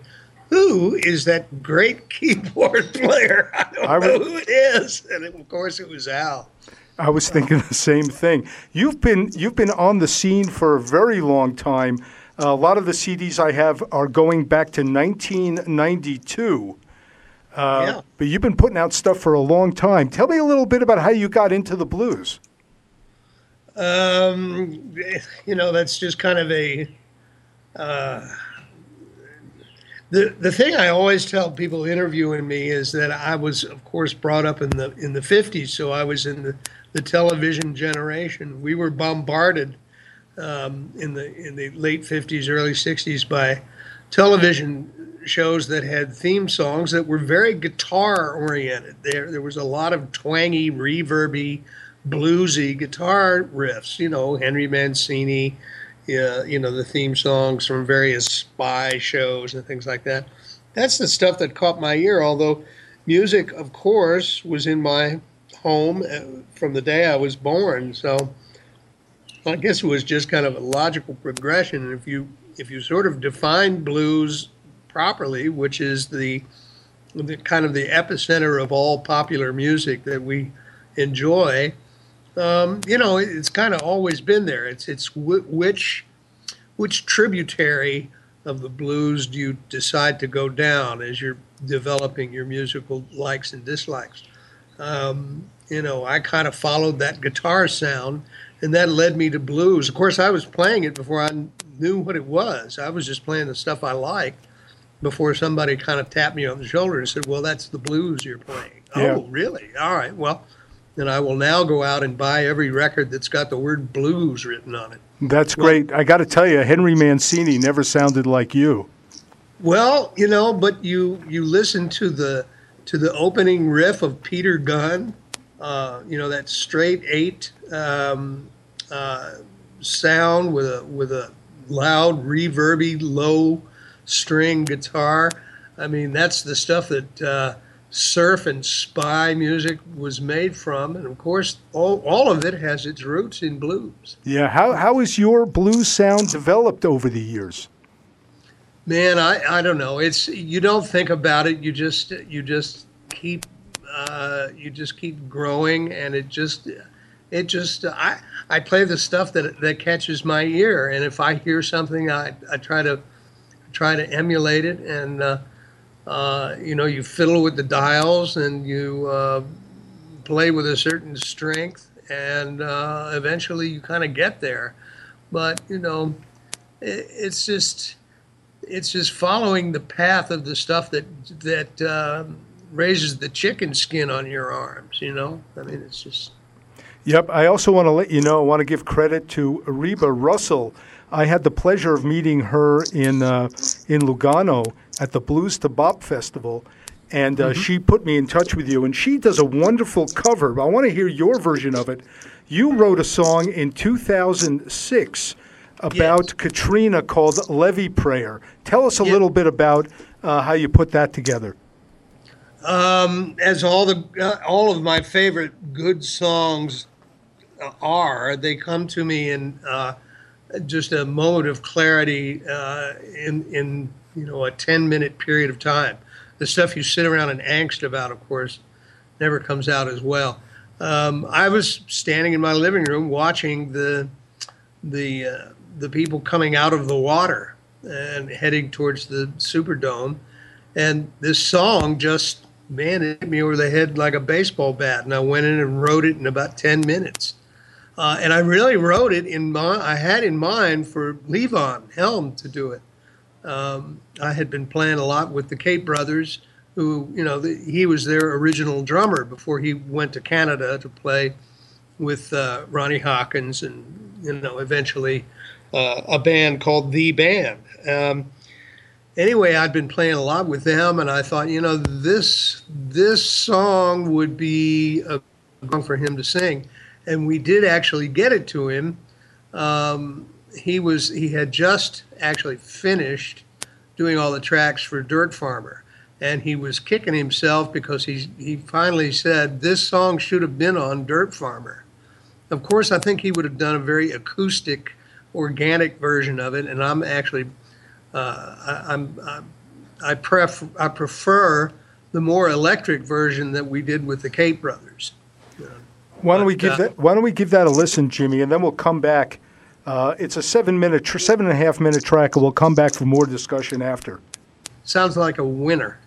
who is that great keyboard player? I don't I know was, who it is. And it, of course, it was Al. I was thinking the same thing. You've been you've been on the scene for a very long time. Uh, a lot of the C Ds I have are going back to nineteen ninety-two. Uh, yeah. But you've been putting out stuff for a long time. Tell me a little bit about how you got into the blues. Um, you know, that's just kind of a... Uh, The the thing I always tell people interviewing me is that I was, of course, brought up in the in the fifties, so I was in the, the television generation. We were bombarded um, in the in the late fifties, early sixties by television shows that had theme songs that were very guitar oriented. There there was a lot of twangy, reverby, bluesy guitar riffs. You know, Henry Mancini. Yeah, you know, the theme songs from various spy shows and things like that. That's the stuff that caught my ear, although music, of course, was in my home from the day I was born. So I guess it was just kind of a logical progression. And if you if you sort of define blues properly, which is the, the kind of the epicenter of all popular music that we enjoy, Um, you know, it's kind of always been there. It's it's w- which which tributary of the blues do you decide to go down as you're developing your musical likes and dislikes? Um, you know, I kind of followed that guitar sound, and that led me to blues. Of course, I was playing it before I knew what it was. I was just playing the stuff I liked before somebody kind of tapped me on the shoulder and said, well, that's the blues you're playing. Yeah. Oh, really? All right, well... And I will now go out and buy every record that's got the word blues written on it. That's great. Well, I got to tell you, Henry Mancini never sounded like you. Well, you know, but you you listen to the to the opening riff of Peter Gunn, uh, you know, that straight eight um, uh, sound with a with a loud, reverby, low string guitar. I mean, that's the stuff that. Uh, surf and spy music was made from, and of course all, all of it has its roots in blues. Yeah, how how is your blues sound developed over the years? Man, I, I don't know. It's you don't think about it. You just you just keep uh, you just keep growing, and it just it just I I play the stuff that that catches my ear, and if I hear something, I I try to try to emulate it and. Uh, Uh, you know, you fiddle with the dials and you uh, play with a certain strength, and uh, eventually you kind of get there. But you know, it, it's just it's just following the path of the stuff that that uh, raises the chicken skin on your arms. You know, I mean, it's just. Yep. I also want to let you know. I want to give credit to Reba Russell. I had the pleasure of meeting her in uh, in Lugano at the Blues to Bop Festival, and uh, mm-hmm. she put me in touch with you, and she does a wonderful cover. I want to hear your version of it. You wrote a song in two thousand six about yes. Katrina called Levee Prayer. Tell us a yep. little bit about uh, how you put that together. Um, as all the uh, all of my favorite good songs are, they come to me in uh, just a moment of clarity uh, in in you know, a ten-minute period of time. The stuff you sit around and angst about, of course, never comes out as well. Um, I was standing in my living room watching the the uh, the people coming out of the water and heading towards the Superdome, and this song just man, it hit me over the head like a baseball bat, and I went in and wrote it in about ten minutes. Uh, and I really wrote it in mind, I had in mind for Levon Helm to do it. Um, I had been playing a lot with the Cape Brothers, who, you know, the, he was their original drummer before he went to Canada to play with uh, Ronnie Hawkins and, you know, eventually uh, a band called The Band. Um, anyway, I'd been playing a lot with them, and I thought, you know, this, this song would be a song for him to sing. And we did actually get it to him. Um, he was he had just actually finished doing all the tracks for Dirt Farmer, and he was kicking himself because he he finally said this song should have been on Dirt Farmer. Of course, I think he would have done a very acoustic, organic version of it. And I'm actually uh, I, I'm, I'm I pref I prefer the more electric version that we did with the Cape Brothers. Why don't we give that? Why don't we give that a listen, Jimmy, and then we'll come back. Uh, it's a seven-minute, tr seven and a half-minute track, and we'll come back for more discussion after. Sounds like a winner.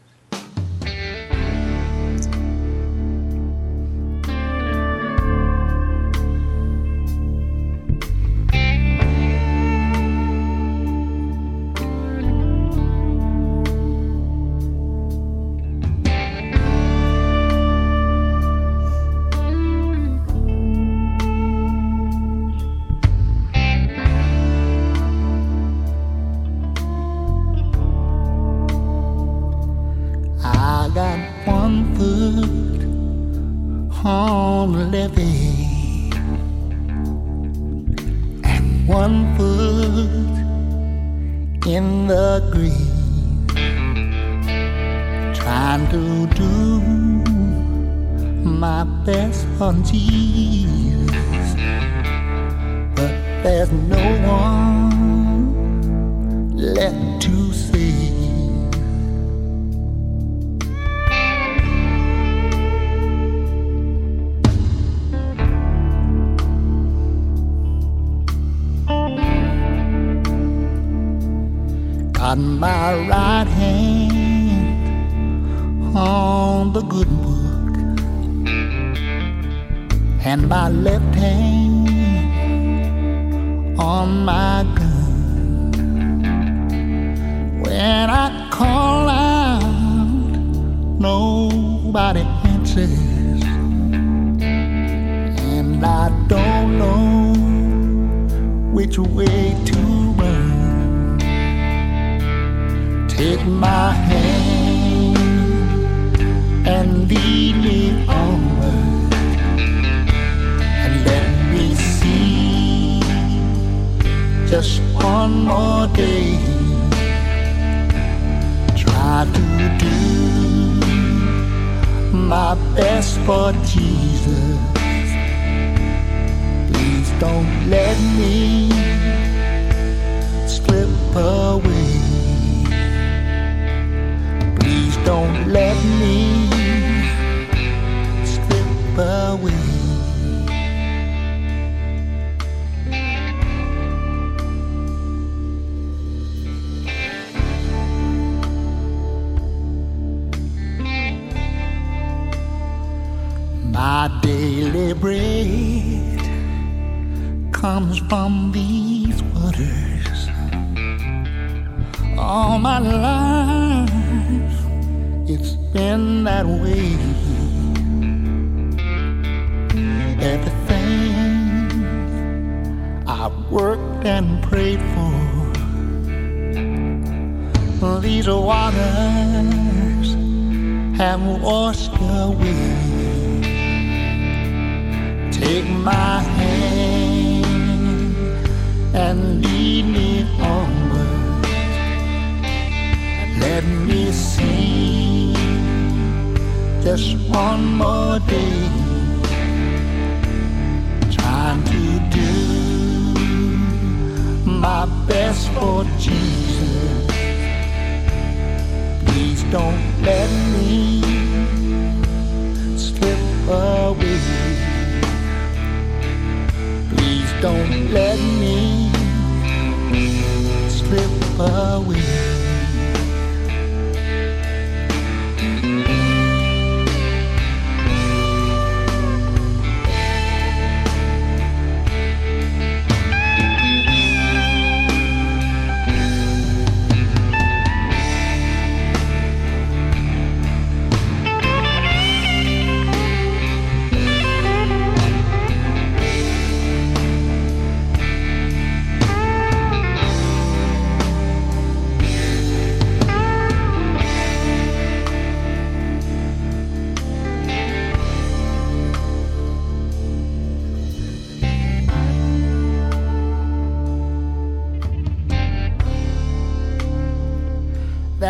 Away.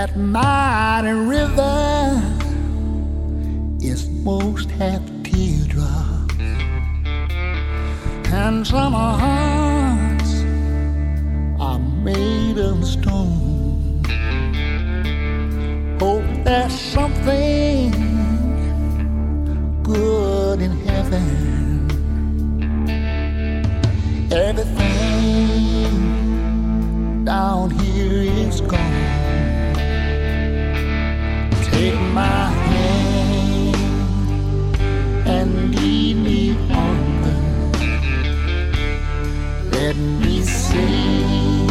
that mighty river is most half teardrops, and some hearts are made of stone. Hope there's something good in heaven. Everything down here is gone. Take my hand and lead me onward. Let me see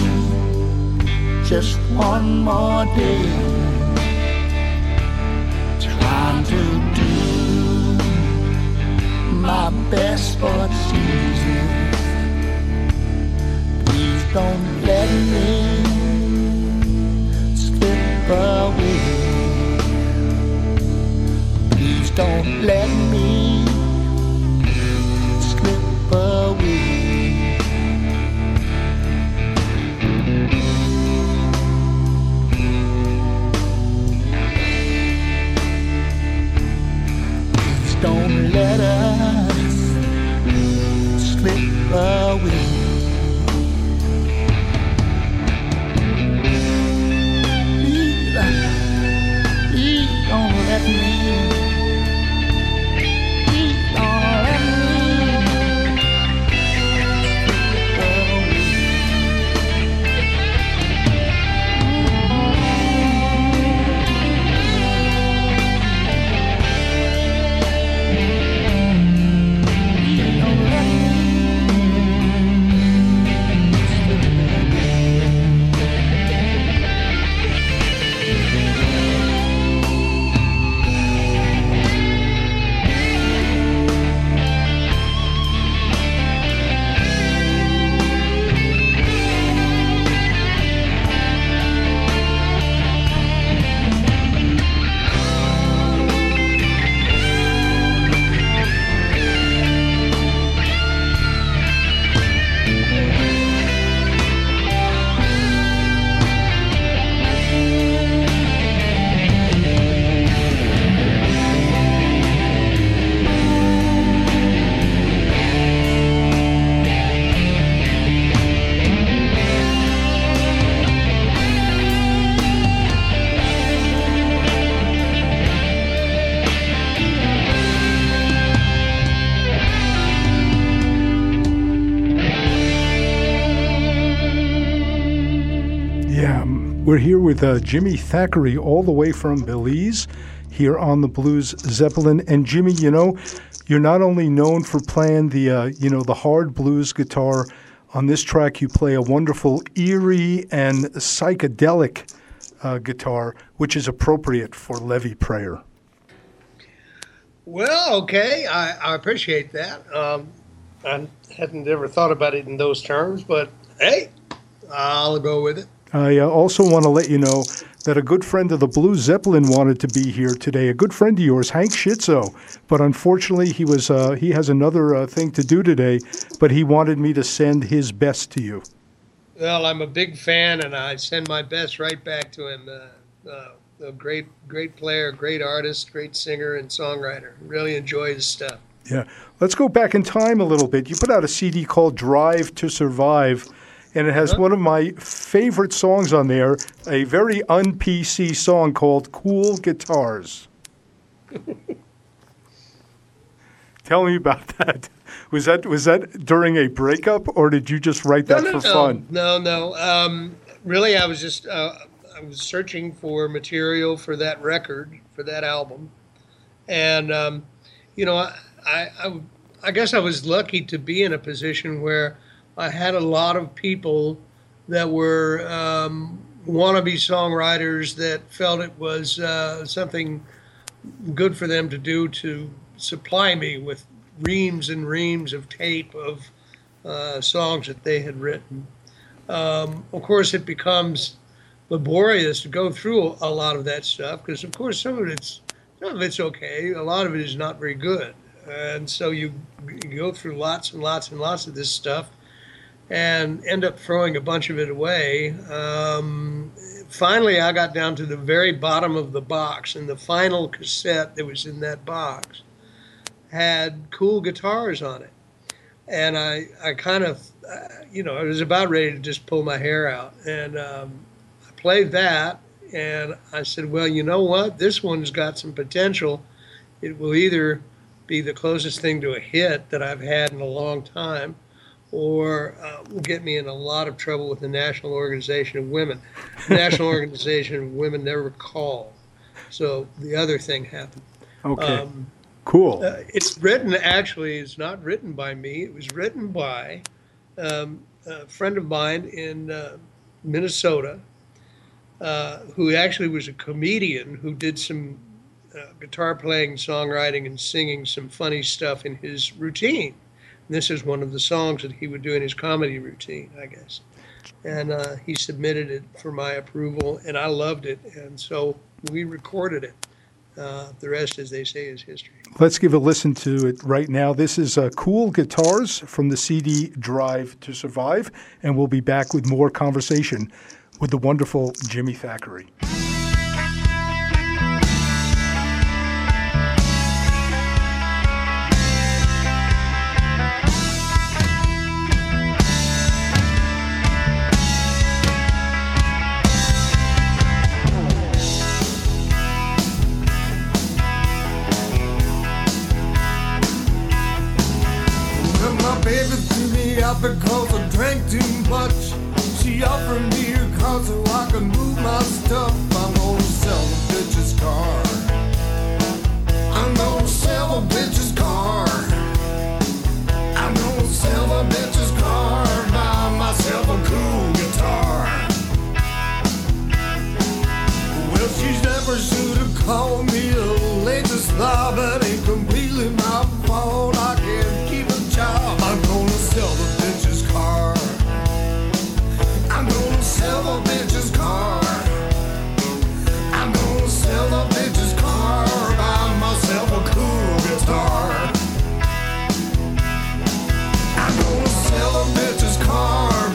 just one more day. Trying to do my best for Jesus. Please don't let me slip away. Don't let me slip away. Please don't let us slip away. Please, please don't let me. We're here with uh, Jimmy Thackery, all the way from Belize, here on the Blues Zeppelin. And Jimmy, you know, you're not only known for playing the, uh, you know, the hard blues guitar. On this track, you play a wonderful, eerie, and psychedelic uh, guitar, which is appropriate for Levy Prayer. Well, okay, I, I appreciate that. Um, I hadn't ever thought about it in those terms, but hey, I'll go with it. I also want to let you know that a good friend of the Blue Zeppelin wanted to be here today, a good friend of yours, Hank Schizzo. But unfortunately, he was uh, he has another uh, thing to do today, but he wanted me to send his best to you. Well, I'm a big fan, and I send my best right back to him. Uh, uh, a great, great player, great artist, great singer and songwriter. Really enjoy his stuff. Yeah. Let's go back in time a little bit. You put out a C D called Drive to Survive, and it has one of my favorite songs on there, a very un-P C song called Cool Guitars. Tell me about that. Was that was that during a breakup, or did you just write that no, no, for no. fun? No, no. Um, really, I was just uh, I was searching for material for that record, for that album. And, um, you know, I, I, I, I guess I was lucky to be in a position where I had a lot of people that were um, wannabe songwriters that felt it was uh, something good for them to do, to supply me with reams and reams of tape of uh, songs that they had written. Um, of course, it becomes laborious to go through a lot of that stuff because, of course, some of it's some of it's okay. A lot of it is not very good, and so you, you go through lots and lots and lots of this stuff and end up throwing a bunch of it away um, finally I got down to the very bottom of the box, and the final cassette that was in that box had cool guitars on it. And I, I kind of, uh, you know, I was about ready to just pull my hair out. And um, I played that, and I said, well, you know what? This one's got some potential. It will either be the closest thing to a hit that I've had in a long time, or uh, will get me in a lot of trouble with the National Organization of Women. The National Organization of Women never called. So the other thing happened. Okay. Um, Cool. Uh, it's written, actually, it's not written by me. It was written by um, a friend of mine in uh, Minnesota uh, who actually was a comedian who did some uh, guitar playing, songwriting, and singing some funny stuff in his routine. And this is one of the songs that he would do in his comedy routine, I guess. And uh, he submitted it for my approval, and I loved it, and so we recorded it. Uh, the rest, as they say, is history. Let's give a listen to it right now. This is uh, Cool Guitars from the C D Drive to Survive, and we'll be back with more conversation with the wonderful Jimmy Thackery. Because I drank too much. She offered me her car so I could move my stuff. I'm gonna sell a bitch's car. I'm gonna sell a bitch's car. I'm gonna sell a bitch's car. Buy myself a cool guitar. Well, she's never should have called me a latest law, but ain't completely my fault. I can't keep a job. I'm gonna sell the car. I'm gonna sell a bitch's car. I'm gonna sell a bitch's car. Buy myself a cool guitar. I'm gonna sell a bitch's car.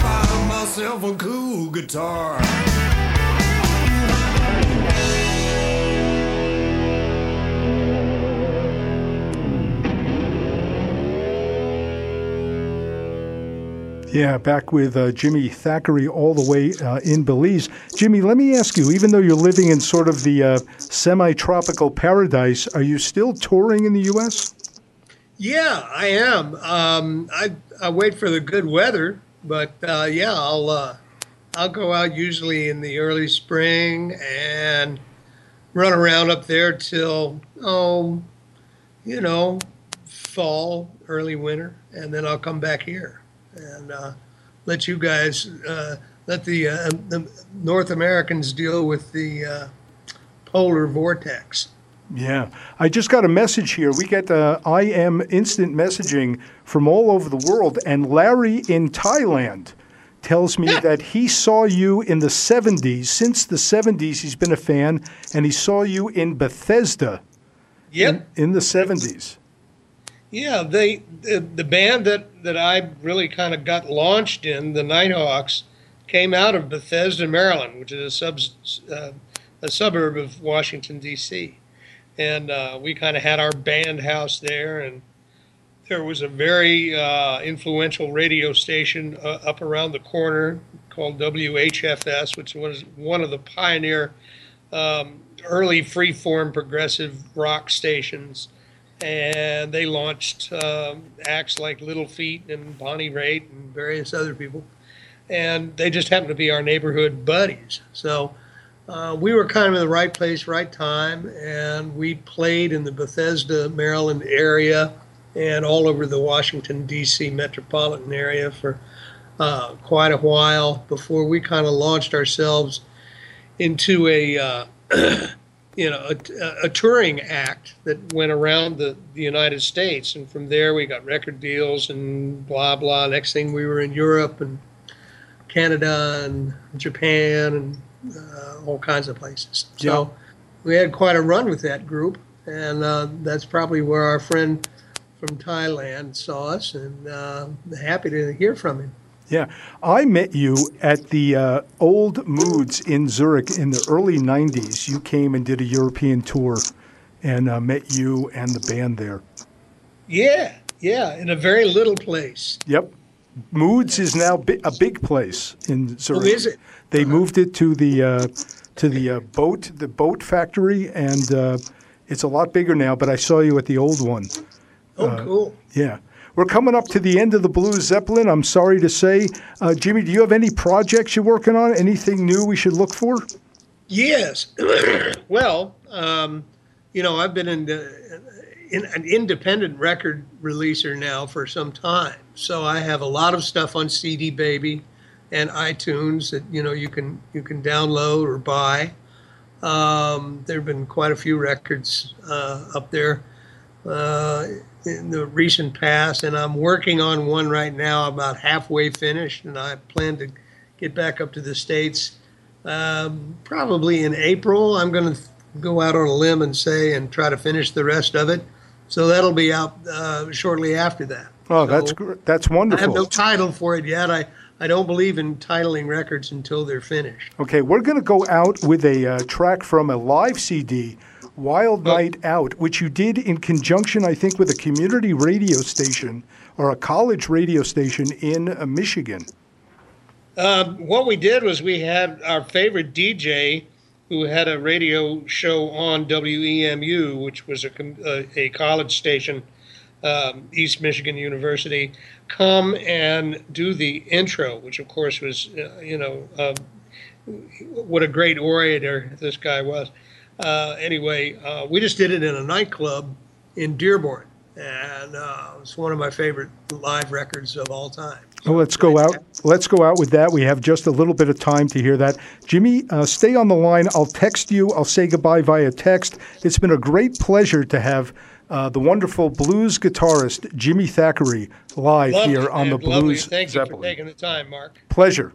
Buy myself a cool guitar. Yeah, back with uh, Jimmy Thackery all the way uh, in Belize. Jimmy, let me ask you, even though you're living in sort of the uh, semi-tropical paradise, are you still touring in the U S? Yeah, I am. Um, I, I wait for the good weather, but uh, yeah, I'll uh, I'll go out usually in the early spring and run around up there till, oh, you know, fall, early winter, and then I'll come back here and uh, let you guys, uh, let the, uh, the North Americans deal with the uh, polar vortex. Yeah. I just got a message here. We get uh, I M instant messaging from all over the world, and Larry in Thailand tells me that he saw you in the seventies. Since the seventies, he's been a fan, and he saw you in Bethesda. Yep. In, in the seventies. Yeah, they the, the band that, that I really kind of got launched in, the Nighthawks, came out of Bethesda, Maryland, which is a, sub, uh, a suburb of Washington, D C And uh, we kind of had our band house there, and there was a very uh, influential radio station uh, up around the corner called W H F S, which was one of the pioneer um, early freeform progressive rock stations. And they launched um, acts like Little Feat and Bonnie Raitt and various other people. And they just happened to be our neighborhood buddies. So uh, we were kind of in the right place, right time. And we played in the Bethesda, Maryland area and all over the Washington, D C metropolitan area for uh, quite a while before we kind of launched ourselves into a... Uh, you know, a, a touring act that went around the, the United States. And from there, we got record deals and blah, blah. Next thing, we were in Europe and Canada and Japan and uh, all kinds of places. Yeah. So we had quite a run with that group. And uh, that's probably where our friend from Thailand saw us. And uh, happy to hear from him. Yeah. I met you at the uh, Old Moods in Zurich in the early nineties. You came and did a European tour and uh, met you and the band there. Yeah, yeah, in a very little place. Yep. Moods is now bi- a big place in Zurich. Oh, is it? They uh-huh. moved it to the uh, to the uh, boat, the boat factory, and uh, it's a lot bigger now, but I saw you at the old one. Oh, uh, cool. Yeah. We're coming up to the end of the Blues Zeppelin, I'm sorry to say. Uh, Jimmy, do you have any projects you're working on? Anything new we should look for? Yes. Well, um, you know, I've been in, the, in an independent record releaser now for some time. So I have a lot of stuff on C D Baby and iTunes that, you know, you can, you can download or buy. Um, there have been quite a few records uh, up there. Uh, in the recent past, and I'm working on one right now about halfway finished, and I plan to get back up to the States um, probably in April. I'm going to go out on a limb and say and try to finish the rest of it. So that'll be out uh, shortly after that. Oh, so that's gr- that's wonderful. I have no title for it yet. I, I don't believe in titling records until they're finished. Okay, we're going to go out with a uh, track from a live C D, Wild Night oh. Out, which you did in conjunction, I think, with a community radio station or a college radio station in uh, Michigan. Uh, what we did was we had our favorite D J who had a radio show on W E M U, which was a, a, a college station, um, East Michigan University, come and do the intro, which, of course, was, uh, you know, uh, what a great orator this guy was. Uh, anyway, uh, we just did it in a nightclub in Dearborn, and uh, it's one of my favorite live records of all time. So well, let's go out. Let's go out with that. We have just a little bit of time to hear that. Jimmy, uh, stay on the line. I'll text you. I'll say goodbye via text. It's been a great pleasure to have uh, the wonderful blues guitarist Jimmy Thackery live lovely, here on man, the lovely. Blues Thank Zeppelin. Thank you for taking the time, Mark. Pleasure.